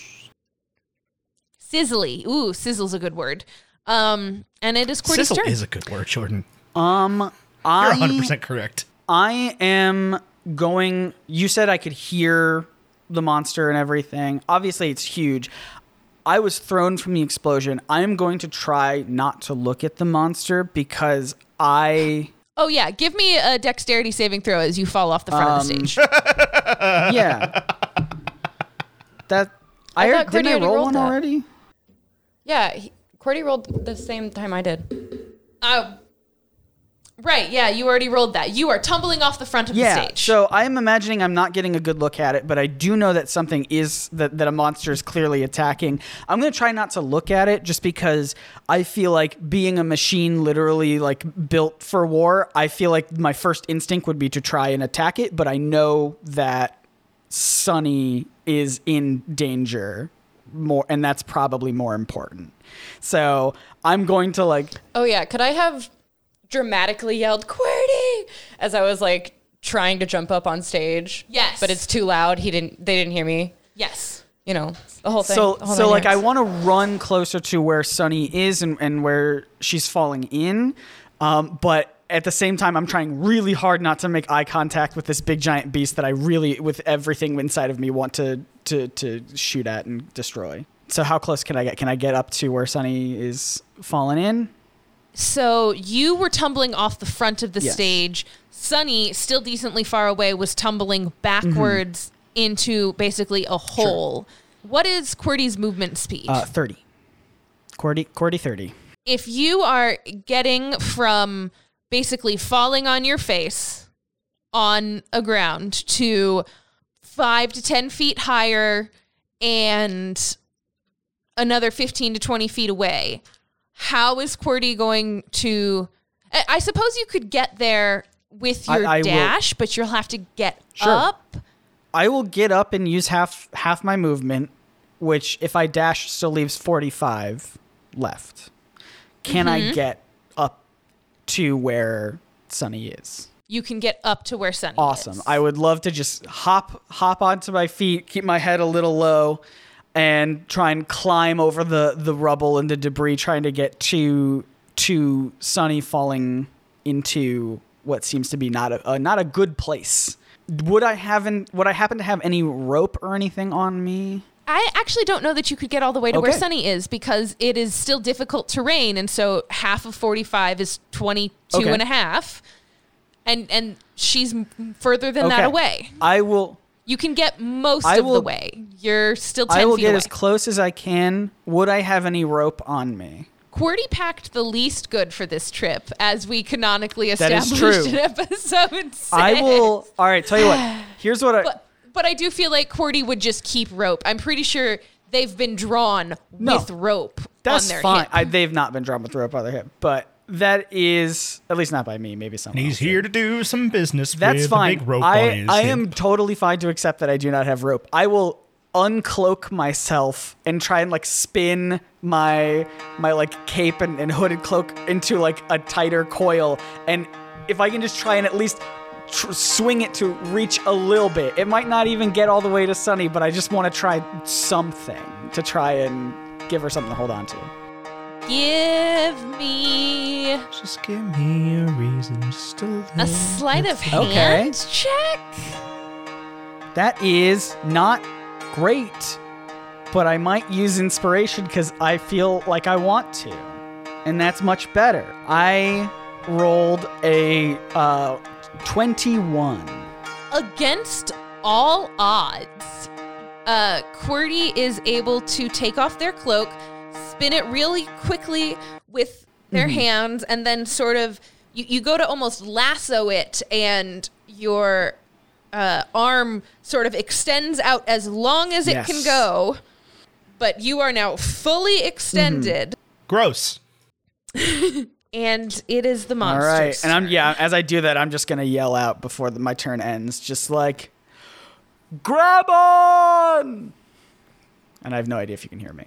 Sizzly. Ooh, sizzle's a good word. Um, and it is QWERTY's turn. Sizzle is a good word, Jordan. Um, I... You're one hundred percent correct. I am going, you said I could hear the monster and everything. Obviously, it's huge. I was thrown from the explosion. I am going to try not to look at the monster because I... Oh, yeah. Give me a dexterity saving throw as you fall off the front um, of the stage. Yeah. That I, I heard, did I roll one that. already? Yeah. He, QWERTY rolled the same time I did. Oh. Right, yeah, you already rolled that. You are tumbling off the front of yeah, the stage. Yeah, so I'm imagining I'm not getting a good look at it, but I do know that something is, that, that a monster is clearly attacking. I'm going to try not to look at it just because I feel like being a machine literally like built for war, I feel like my first instinct would be to try and attack it, but I know that Sunny is in danger more, and that's probably more important. So I'm going to like... Oh, yeah. Could I have dramatically yelled, QWERTY, as I was like trying to jump up on stage? Yes. But it's too loud. He didn't. They didn't hear me. Yes. You know, the whole thing. So, so like, years. I want to run closer to where Sunny is and, and where she's falling in. Um, but at the same time, I'm trying really hard not to make eye contact with this big giant beast that I really, with everything inside of me, want to to, to shoot at and destroy. So how close can I get? Can I get up to where Sunny is falling in? So you were tumbling off the front of the yes. stage. Sunny, still decently far away, was tumbling backwards. Mm-hmm. Into basically a hole. Sure. What is QWERTY's movement speed? Uh, thirty. QWERTY, QWERTY thirty. If you are getting from basically falling on your face on a ground to five to ten feet higher and another fifteen to twenty feet away, how is QWERTY going to... I suppose you could get there with your I, I dash, will. But you'll have to get sure. up... I will get up and use half half my movement, which if I dash still leaves forty-five left. Can mm-hmm. I get up to where Sunny is? You can get up to where Sunny awesome. is. Awesome. I would love to just hop hop onto my feet, keep my head a little low, and try and climb over the, the rubble and the debris, trying to get to to Sunny falling into what seems to be not a, a not a good place. Would I have an, would I happen to have any rope or anything on me? I actually don't know that you could get all the way to okay. where Sunny is because it is still difficult terrain. And so half of forty-five is twenty-two okay. and a half. And, and she's further than okay. that away. I will. You can get most I of will, the way. You're still ten feet away. I will get away. As close as I can. Would I have any rope on me? QWERTY packed the least good for this trip, as we canonically established in episode six. I will. All right, tell you what. Here's what I. But, but I do feel like QWERTY would just keep rope. I'm pretty sure they've been drawn no, with rope that's on their fine. hip. I, they've not been drawn with rope on their hip, but that is at least not by me. Maybe someone. And he's else here to do some business. That's with fine. A big rope I on his I hip. am totally fine to accept that I do not have rope. I will uncloak myself and try and like spin my my like cape and, and hooded cloak into like a tighter coil, and if I can just try and at least tr- swing it to reach a little bit, it might not even get all the way to Sunny, but I just want to try something to try and give her something to hold on to. Give me just give me a reason just to a sleight of hand okay. check. That is not great, but I might use inspiration because I feel like I want to, and that's much better. I rolled a uh, twenty-one. Against all odds, uh, QWERTY is able to take off their cloak, spin it really quickly with their mm-hmm. hands, and then sort of you, you go to almost lasso it, and your Uh, arm sort of extends out as long as yes. it can go, but you are now fully extended. Mm-hmm. Gross. And it is the monster. All right, and I'm yeah. As I do that, I'm just gonna yell out before the, my turn ends, just like, "Grab on!" And I have no idea if you can hear me.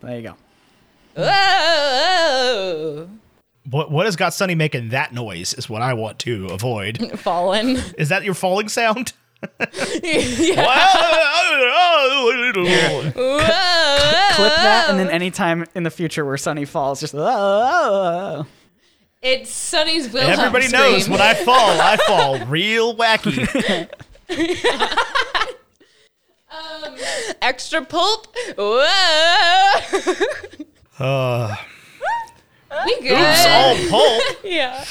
There you go. Whoa! What what has got Sunny making that noise is what I want to avoid. Fallen. Is that your falling sound? Yeah. Clip that, and then anytime in the future where Sunny falls, just oh. It's Sunny's Wilhelm scream. Everybody knows when I fall, I fall real wacky. um, extra pulp. Whoa. uh. We good. Oops, all pulp. Yeah.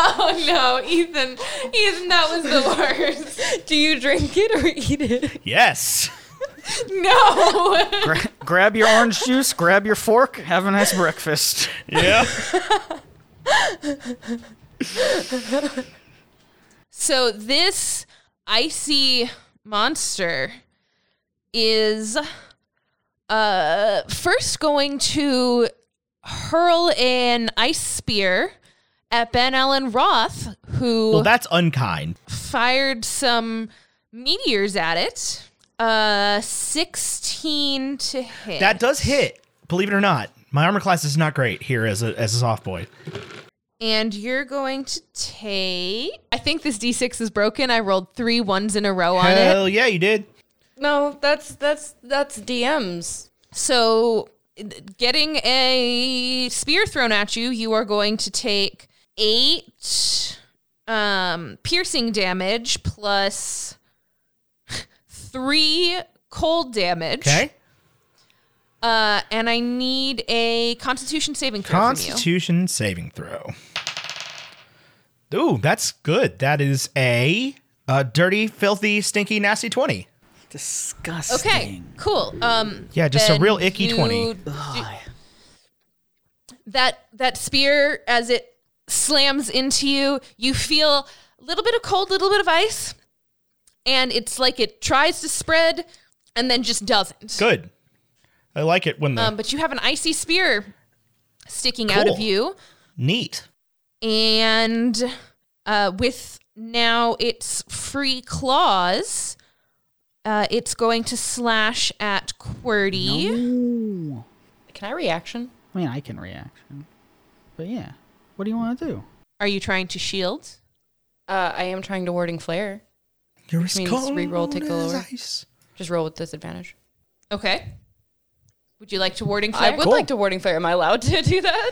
Oh, no, Ethan. Ethan, that was the worst. Do you drink it or eat it? Yes. No. Gra- grab your orange juice, grab your fork, have a nice breakfast. Yeah. So this icy monster is... Uh, first going to hurl an ice spear at Ben Anroth, who... Well, that's unkind. ...fired some meteors at it. Uh, sixteen to hit. That does hit, believe it or not. My armor class is not great here as a as a soft boy. And you're going to take... I think this D six is broken. I rolled three ones in a row on Hell it. Hell yeah, you did. No, that's that's that's D Ms. So getting a spear thrown at you, you are going to take eight um, piercing damage plus three cold damage. Okay. Uh, and I need a Constitution saving throw Constitution from you. saving throw. Ooh, that's good. That is a, a dirty, filthy, stinky, nasty twenty. Disgusting. Okay, cool. Um, yeah, just a real icky you, twenty. Do, that that spear, as it slams into you, you feel a little bit of cold, little bit of ice, and it's like it tries to spread and then just doesn't. Good. I like it when the... Um, but you have an icy spear sticking cool. out of you. Neat. And uh, with now its free claws, uh, it's going to slash at QWERTY. No. Can I reaction? I mean, I can reaction. But yeah. What do you want to do? Are you trying to shield? Uh, I am trying to warding flare. You're as cold re-roll, take the lower. Ice. Just roll with disadvantage. Okay. Would you like to warding flare? I would cool. like to warding flare. Am I allowed to do that?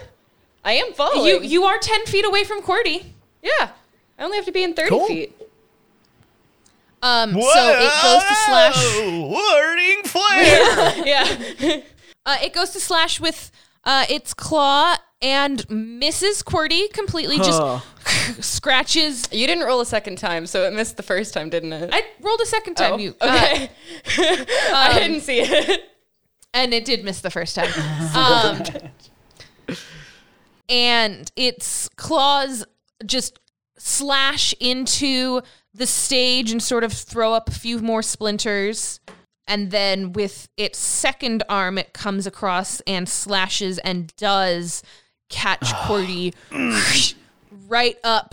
I am following. You you are ten feet away from QWERTY. Yeah. I only have to be in thirty cool. feet. Um, Whoa, so it goes to slash. Warding flare! Yeah. uh, it goes to slash with uh, its claw and misses QWERTY completely, just oh. scratches. You didn't roll a second time, so it missed the first time, didn't it? I rolled a second time. Oh, you okay. um, I didn't see it. And it did miss the first time. Um, and its claws just slash into the stage and sort of throw up a few more splinters. And then with its second arm, it comes across and slashes and does catch QWERTY right up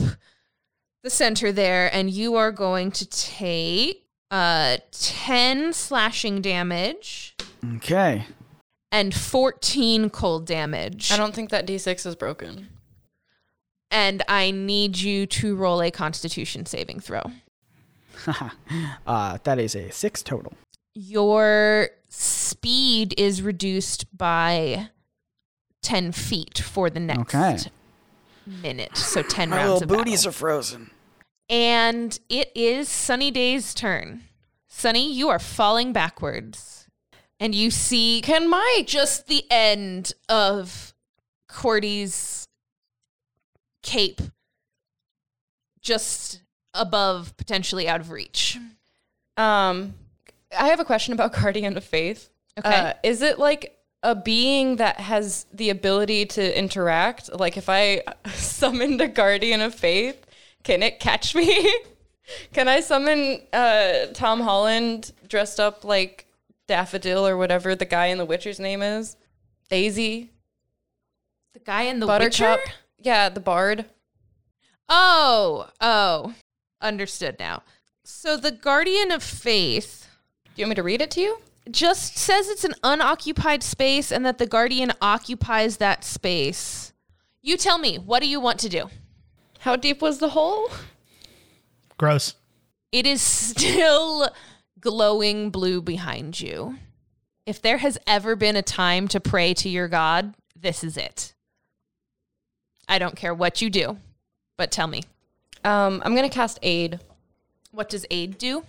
the center there. And you are going to take uh, ten slashing damage. Okay. And fourteen cold damage. I don't think that D six is broken. And I need you to roll a Constitution saving throw. uh, that is a six total. Your speed is reduced by ten feet for the next okay. minute. So ten My rounds of battle. My little booties are frozen. And it is Sunny Day's turn. Sunny, you are falling backwards. And you see, can my just the end of QWERTY's cape just above, potentially out of reach? Um, I have a question about Guardian of Faith. Okay, uh, is it like a being that has the ability to interact? Like, if I summoned a Guardian of Faith, can it catch me? Can I summon uh, Tom Holland dressed up like Daffodil or whatever the guy in The Witcher's name is? Daisy? The guy in The Buttercup? Witcher? Yeah, the bard. Oh, oh. Understood now. So the Guardian of Faith... Do you want me to read it to you? Just says it's an unoccupied space and that the Guardian occupies that space. You tell me, what do you want to do? How deep was the hole? Gross. It is still... glowing blue behind you. If there has ever been a time to pray to your God, this is it. I don't care what you do, but tell me. Um, I'm going to cast Aid. What does Aid do?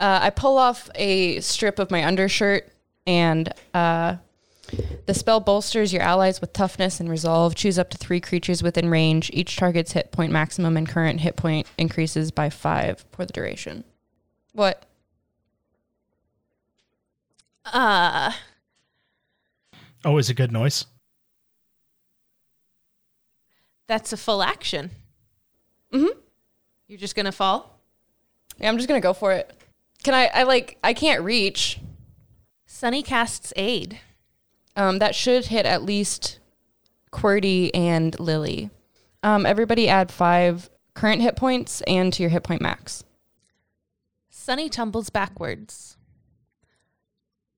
Uh, I pull off a strip of my undershirt, and uh, the spell bolsters your allies with toughness and resolve. Choose up to three creatures within range. Each target's hit point maximum and current hit point increases by five for the duration. What? Uh, oh, is it good noise? That's a full action. Mm-hmm. You're just going to fall? Yeah, I'm just going to go for it. Can I, I like, I can't reach. Sunny casts Aid. Um, that should hit at least QWERTY and Lily. Um, everybody add five current hit points and to your hit point max. Sunny tumbles backwards.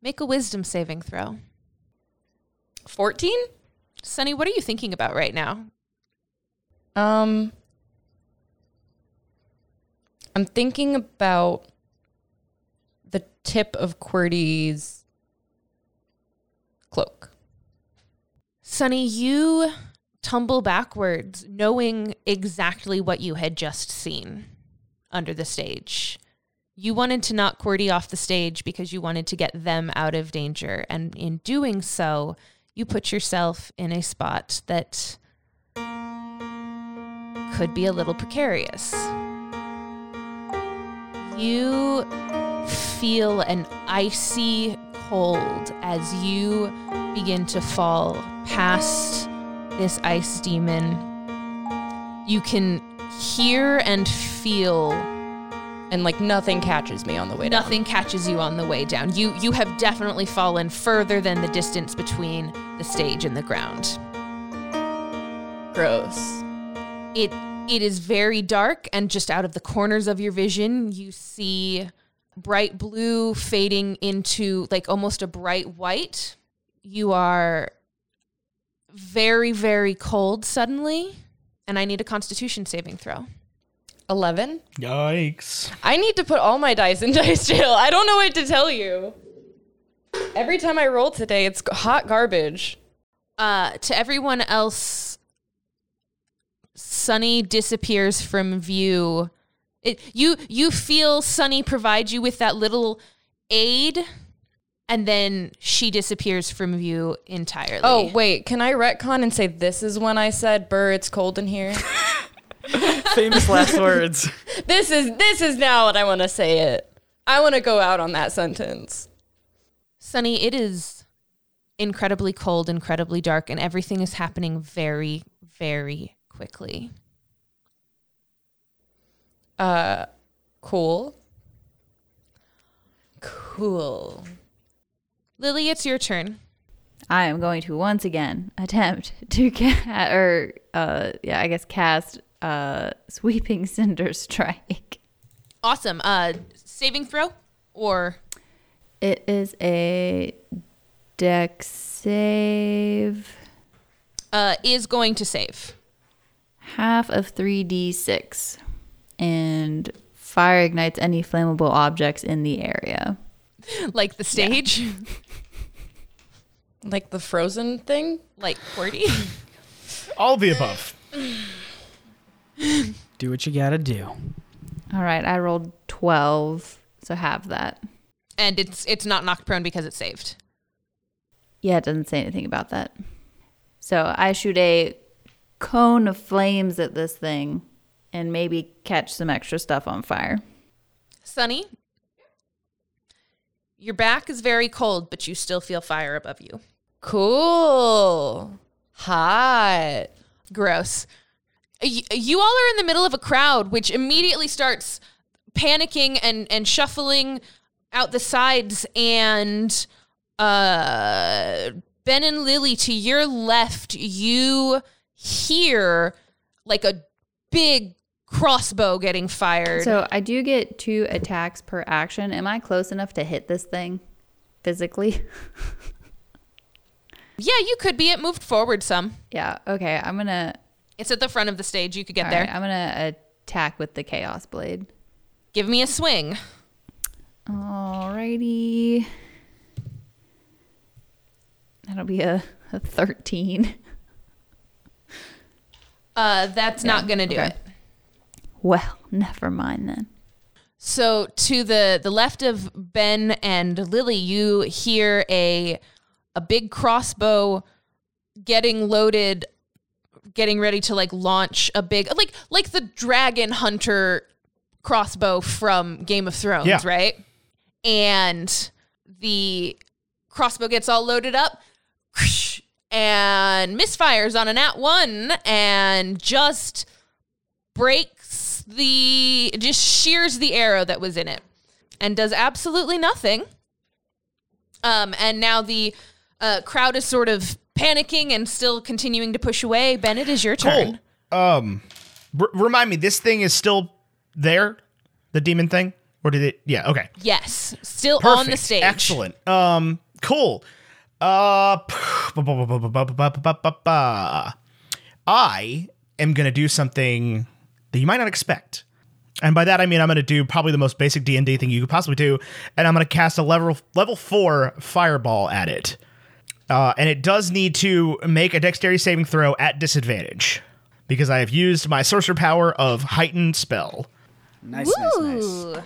Make a wisdom saving throw. fourteen? Sunny, what are you thinking about right now? Um, I'm thinking about the tip of QWERTY's cloak. Sunny, you tumble backwards knowing exactly what you had just seen under the stage. You wanted to knock QWERTY off the stage because you wanted to get them out of danger. And in doing so, you put yourself in a spot that could be a little precarious. You feel an icy cold as you begin to fall past this ice demon. You can hear and feel, and like nothing catches me on the way down. Nothing catches you on the way down. You you have definitely fallen further than the distance between the stage and the ground. Gross. It it is very dark, and just out of the corners of your vision, you see bright blue fading into like almost a bright white. You are very, very cold suddenly, and I need a Constitution saving throw. eleven. Yikes. I need to put all my dice in dice jail. I don't know what to tell you. Every time I roll today, it's hot garbage. Uh, to everyone else, Sunny disappears from view. It, you, you feel Sunny provide you with that little aid, and then she disappears from view entirely. Oh, wait. Can I retcon and say this is when I said, "Burr, it's cold in here"? Famous last words. This is this is now what I want to say it. I want to go out on that sentence. Sunny, it is incredibly cold, incredibly dark, and everything is happening very, very quickly. Uh, cool. Cool. Lily, it's your turn. I am going to once again attempt to ca- or uh, yeah, I guess cast Uh, sweeping cinder strike. Awesome. Uh, saving throw or? It is a dex save. Uh, is going to save. Half of three d six. And fire ignites any flammable objects in the area. Like the stage? Yeah. Like the frozen thing? Like QWERTY? All the above. Do what you gotta do. All right, I rolled twelve, so have that. And it's it's not knocked prone because it's saved. Yeah, it doesn't say anything about that. So I shoot a cone of flames at this thing and maybe catch some extra stuff on fire. Sunny, your back is very cold, but you still feel fire above you. Cool. Hot. Gross. You all are in the middle of a crowd, which immediately starts panicking and, and shuffling out the sides. And uh, Ben and Lily, to your left, you hear like a big crossbow getting fired. So I do get two attacks per action. Am I close enough to hit this thing physically? Yeah, you could be. It moved forward some. Yeah. Okay. I'm going to... It's at the front of the stage. You could get All there. Right, I'm going to attack with the chaos blade. Give me a swing. Alrighty. That'll be a, a thirteen. Uh, that's yeah, not going to do okay. it. Well, never mind then. So to the, the left of Ben and Lily, you hear a a big crossbow getting loaded, getting ready to like launch a big, like like the dragon hunter crossbow from Game of Thrones, yeah. Right? And the crossbow gets all loaded up and misfires on an at one and just breaks the, just shears the arrow that was in it and does absolutely nothing. Um, and now the uh, crowd is sort of panicking and still continuing to push away. Ben, it is your turn. Cool. Um, R- remind me, this thing is still there? The demon thing? Or did it? Yeah, okay. Yes, still perfect. On the stage. Excellent. Um, cool. Uh, I am going to do something that you might not expect. And by that, I mean, I'm going to do probably the most basic D and D thing you could possibly do. And I'm going to cast a level level four fireball at it. Uh, and it does need to make a dexterity saving throw at disadvantage, because I have used my sorcerer power of heightened spell. Nice, Woo. nice, nice.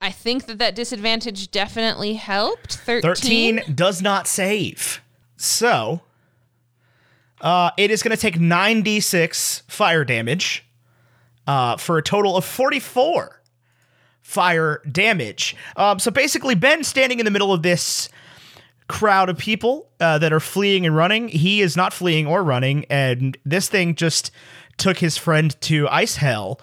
I think that that disadvantage definitely helped. thirteen does not save. So uh, it is going to take nine d six fire damage uh, for a total of forty-four fire damage. Um, so basically, Ben standing in the middle of this crowd of people uh, that are fleeing and running. He is not fleeing or running. And this thing just took his friend to ice hell.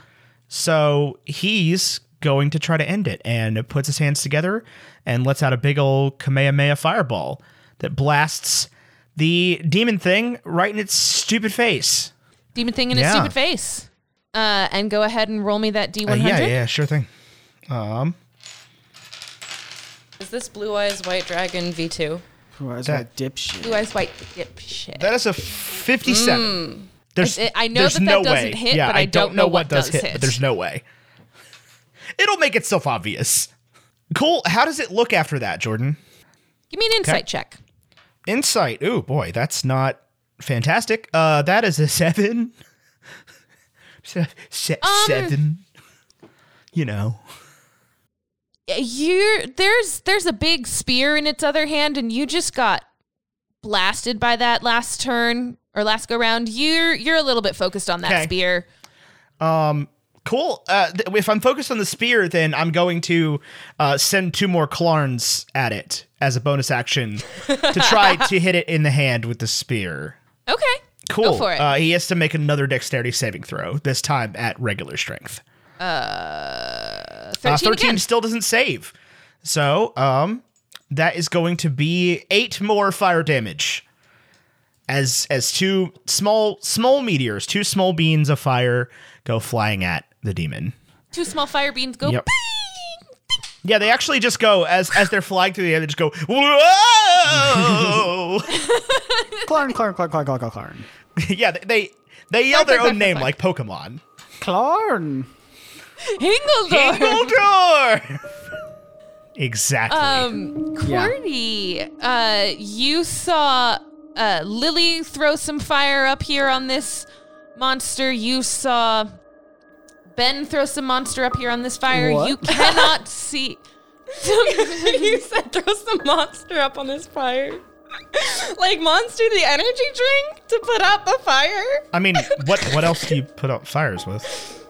So he's going to try to end it, and puts his hands together and lets out a big old Kamehameha fireball that blasts the demon thing right in its stupid face. Demon thing in yeah. its stupid face. Uh, and go ahead and roll me that D one hundred. Uh, yeah, yeah, sure thing. Um, Is this Blue Eyes White Dragon V two? Blue Eyes White Dipshit. Blue Eyes White Dipshit. That is a fifty-seven. Mm. There's, I, I know there's that that no doesn't way. hit, yeah, but I, I don't, don't know, know what, what does, does hit, hit, but there's no way. It'll make itself obvious. Cool. How does it look after that, Jordan? Give me an insight okay. check. Insight. Ooh, boy, that's not fantastic. Uh, that is a seven. Se- se- um, seven. You know. You're, there's there's a big spear in its other hand, and you just got blasted by that last turn. Or last go round, you're you're a little bit focused on that okay. spear. Um, cool. Uh, th- if I'm focused on the spear, then I'm going to uh, send two more Qlarns at it as a bonus action to try to hit it in the hand with the spear. Okay, cool. Go for it. Uh, he has to make another dexterity saving throw, this time at regular strength. Uh, thirteen, uh, thirteen still doesn't save. So um, that is going to be eight more fire damage. As as two small small meteors, two small beans of fire go flying at the demon. Two small fire beans go. Yep. Bing, bing. Yeah, they actually just go as as they're flying through the air. They just go. Whoa! Qlarn, Qlarn, Qlarn, Qlarn, Qlarn, Qlarn. Yeah, they they, they yell Qlarn, their Qlarn, own Qlarn, name Qlarn. Like Pokemon. Qlarn. Hingeldorf. Hingeldorf. Exactly. Um, QWERTY, yeah. uh, you saw. Uh, Lily throw some fire up here on this monster. You saw Ben throw some monster up here on this fire. What? You cannot see. You said throw some monster up on this fire. Like Monster the energy drink to put out the fire? I mean, what, what else do you put out fires with?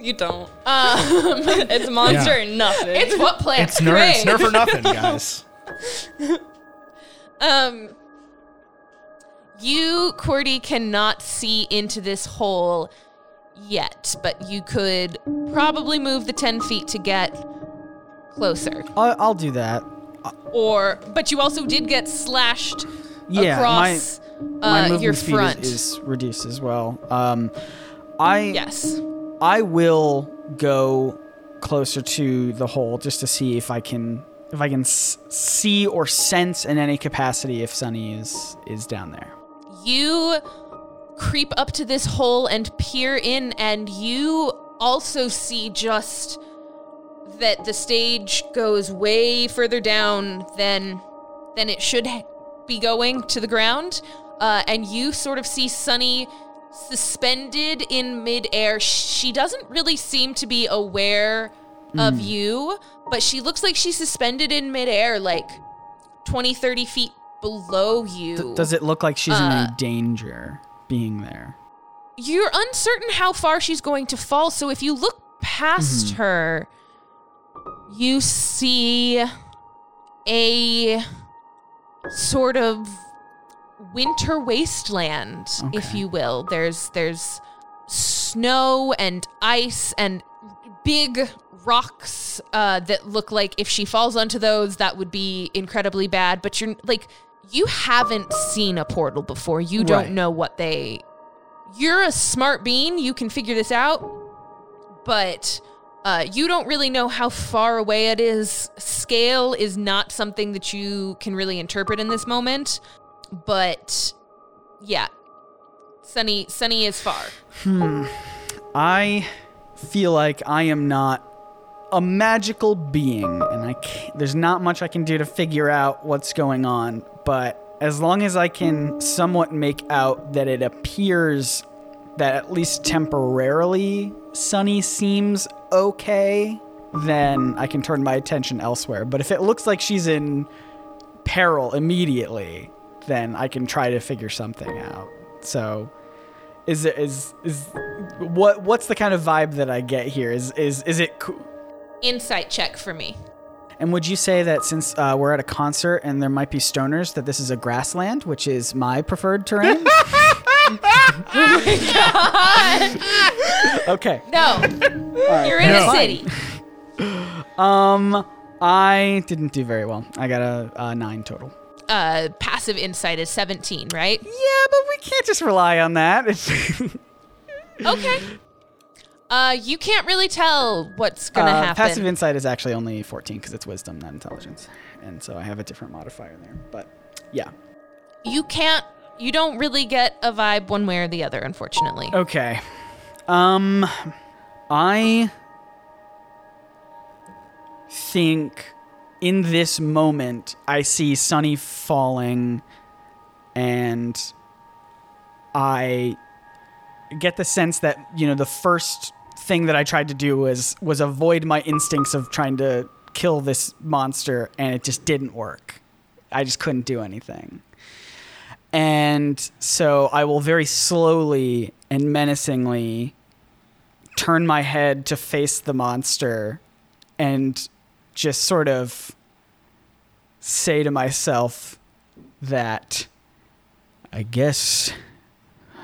You don't. Um, it's Monster yeah. and nothing. It's what plant? It's Nerf, it's Nerf or nothing, guys. Um, you, QWERTY, cannot see into this hole yet, but you could probably move the ten feet to get closer. I'll, I'll do that. Or, but you also did get slashed yeah, across my, my uh, movement your front. Speed is, is reduced as well. Um, I yes, I will go closer to the hole just to see if I can. If I can see or sense in any capacity if Sunny is is down there. You creep up to this hole and peer in, and you also see just that the stage goes way further down than than it should be going to the ground. Uh, and you sort of see Sunny suspended in midair. She doesn't really seem to be aware of mm. you, but she looks like she's suspended in midair, like twenty, thirty feet below you. Th- does it look like she's uh, in any danger being there? You're uncertain how far she's going to fall, so if you look past mm-hmm. her, you see a sort of winter wasteland, okay. if you will. There's there's snow and ice and big rocks uh, that look like if she falls onto those, that would be incredibly bad. But you're like, you haven't seen a portal before. You don't right. know what they you're a smart bean, you can figure this out, but uh, you don't really know how far away it is. Scale is not something that you can really interpret in this moment, but yeah, Sunny, Sunny is far. Hmm. I feel like I am not a magical being, and I can't, there's not much I can do to figure out what's going on, but as long as I can somewhat make out that it appears that at least temporarily Sunny seems okay, then I can turn my attention elsewhere. But if it looks like she's in peril immediately, then I can try to figure something out. So is it, is, is what, what's the kind of vibe that I get here? Is, is, is it cool? Insight check for me. And would you say that since uh, we're at a concert and there might be stoners, that this is a grassland, which is my preferred terrain? Oh my god! Okay. No. Right. You're in no. a city. Um, I didn't do very well. I got a, a nine total. Uh, passive insight is seventeen, right? Yeah, but we can't just rely on that. Okay. Uh, you can't really tell what's going to uh, happen. Passive insight is actually only fourteen because it's wisdom, not intelligence. And so I have a different modifier there. But yeah. You can't, you don't really get a vibe one way or the other, unfortunately. Okay. Um, I think in this moment, I see Sunny falling and I get the sense that, you know, the first thing that I tried to do was was avoid my instincts of trying to kill this monster, and it just didn't work. I just couldn't do anything. And so I will very slowly and menacingly turn my head to face the monster and just sort of say to myself that I guess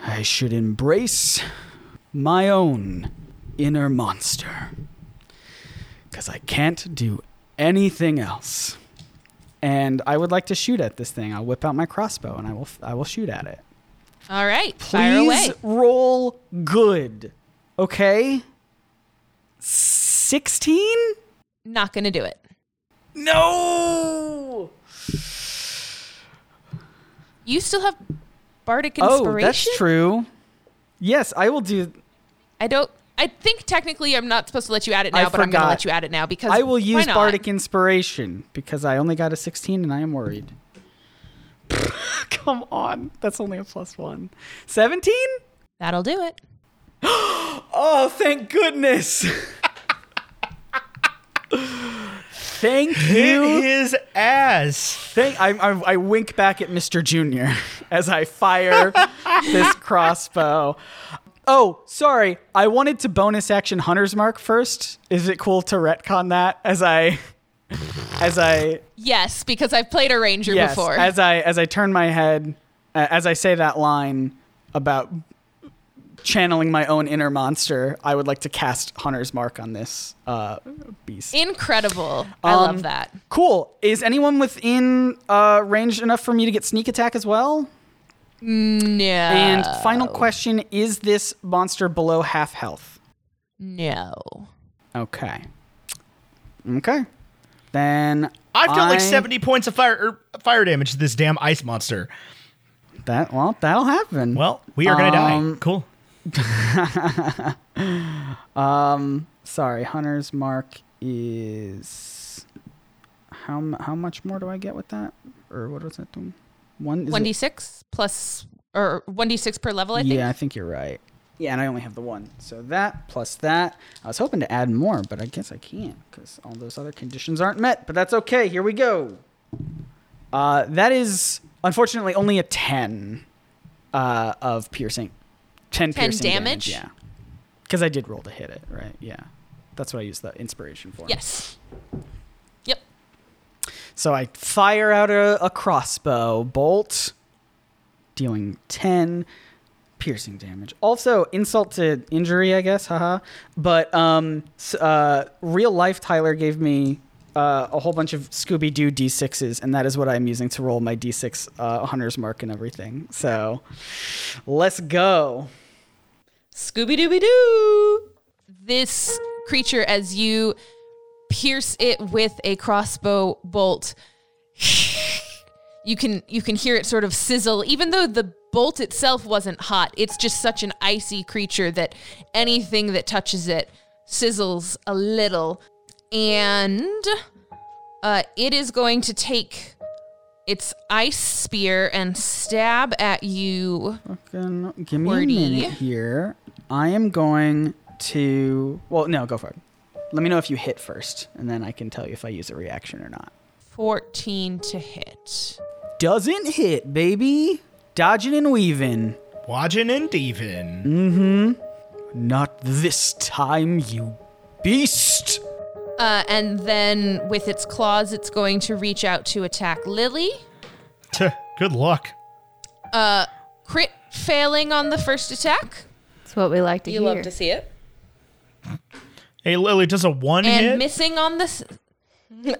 I should embrace my own inner monster, because I can't do anything else. And I would like to shoot at this thing. I'll whip out my crossbow and I will I will shoot at it. All right, fire away. Please roll good, okay? sixteen? Not going to do it. No! You still have bardic inspiration? Oh, that's true. Yes, I will do. I don't. I think technically I'm not supposed to let you add it now, I but forgot. I'm going to let you add it now because I will use bardic inspiration because I only got a sixteen and I am worried. Come on, that's only a plus one. seventeen? That'll do it. Oh, thank goodness! Thank you. Hit his ass. Thank, I, I, I wink back at Mister Junior as I fire this crossbow. Oh, sorry. I wanted to bonus action Hunter's Mark first. Is it cool to retcon that as I, as I? Yes, because I've played a ranger yes, before. As I as I turn my head, uh, as I say that line about channeling my own inner monster, I would like to cast Hunter's Mark on this uh, beast. Incredible. Um, I love that. Cool. Is anyone within uh, range enough for me to get sneak attack as well? No. And final question, is this monster below half health? No. Okay. Okay. Then I've done I... like seventy points of fire er, fire damage to this damn ice monster. That well, that'll happen. Well, we are going to um, die. Cool. um, sorry, Hunter's Mark is how how much more do I get with that? Or what was that doing? One is one d six plus or one d six per level, I think. Yeah, I think you're right. Yeah, and I only have the one. So that plus that. I was hoping to add more, but I guess I can't because all those other conditions aren't met. But that's okay. Here we go. Uh, that is unfortunately only a ten uh, of piercing. ten, ten piercing damage? damage? Yeah. Because I did roll to hit it, right? Yeah. That's what I used the inspiration for. Yes. Yep. So I fire out a, a crossbow bolt, dealing ten piercing damage. Also, insult to injury, I guess. Haha. But um, uh, real life Tyler gave me uh, a whole bunch of Scooby-Doo D sixes, and that is what I'm using to roll my D six uh, Hunter's Mark and everything. So let's go. Scooby-Dooby-Doo! This creature, as you pierce it with a crossbow bolt, you can you can hear it sort of sizzle, even though the bolt itself wasn't hot. It's just such an icy creature that anything that touches it sizzles a little. And uh, it is going to take its ice spear and stab at you. Fucking give me QWERTY. A minute here. I am going to... Well, no, go for it. Let me know if you hit first, and then I can tell you if I use a reaction or not. fourteen to hit. Doesn't hit, baby. Dodging and weaving. Wadging and deaving. Mm-hmm. Not this time, you beast. Uh, and then with its claws, it's going to reach out to attack Lily. Good luck. Uh, crit failing on the first attack. That's what we like to you hear. You love to see it. Hey, Lily, does a one and hit? And missing on this. D-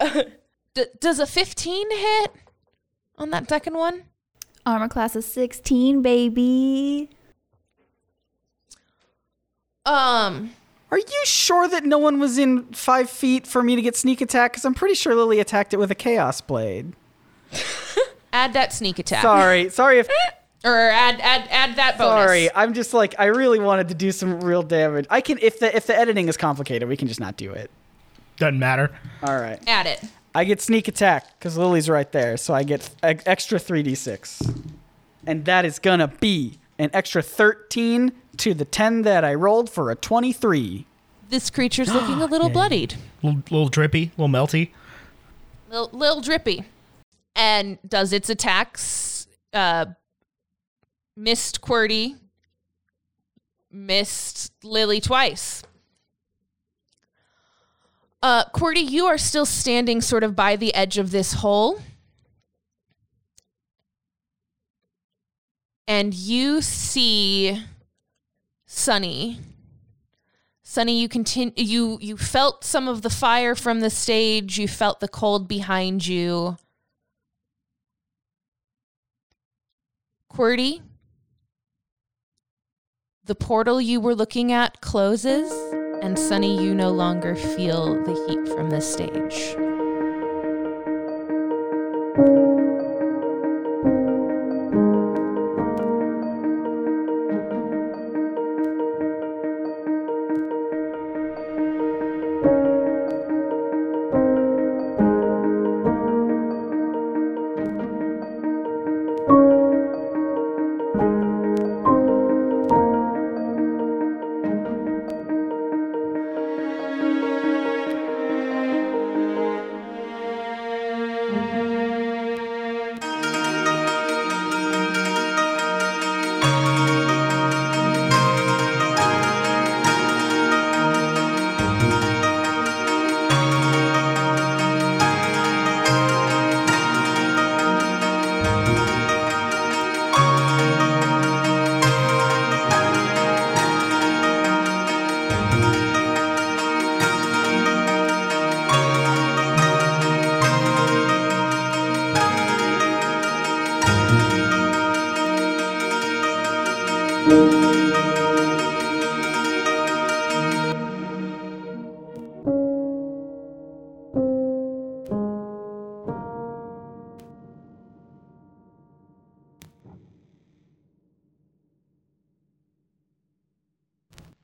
does a fifteen hit on that second one? Armor class is sixteen, baby. Um... Are you sure that no one was in five feet for me to get sneak attack? Because I'm pretty sure Lily attacked it with a chaos blade. Add that sneak attack. Sorry. Sorry if... or add add add that bonus. Sorry. I'm just like, I really wanted to do some real damage. I can, if the if the editing is complicated, we can just not do it. Doesn't matter. All right. Add it. I get sneak attack because Lily's right there. So I get extra three d six. And that is going to be an extra thirteen to the ten that I rolled for a twenty-three. This creature's looking a little yeah. bloodied. Little, little drippy, little melty. Little, little drippy. And does its attacks uh, missed QWERTY, missed Lily twice. Uh, QWERTY, you are still standing sort of by the edge of this hole. And you see... Sunny, Sunny, you continue. You you felt some of the fire from the stage. You felt the cold behind you. QWERTY, the portal you were looking at closes, and Sunny, you no longer feel the heat from the stage.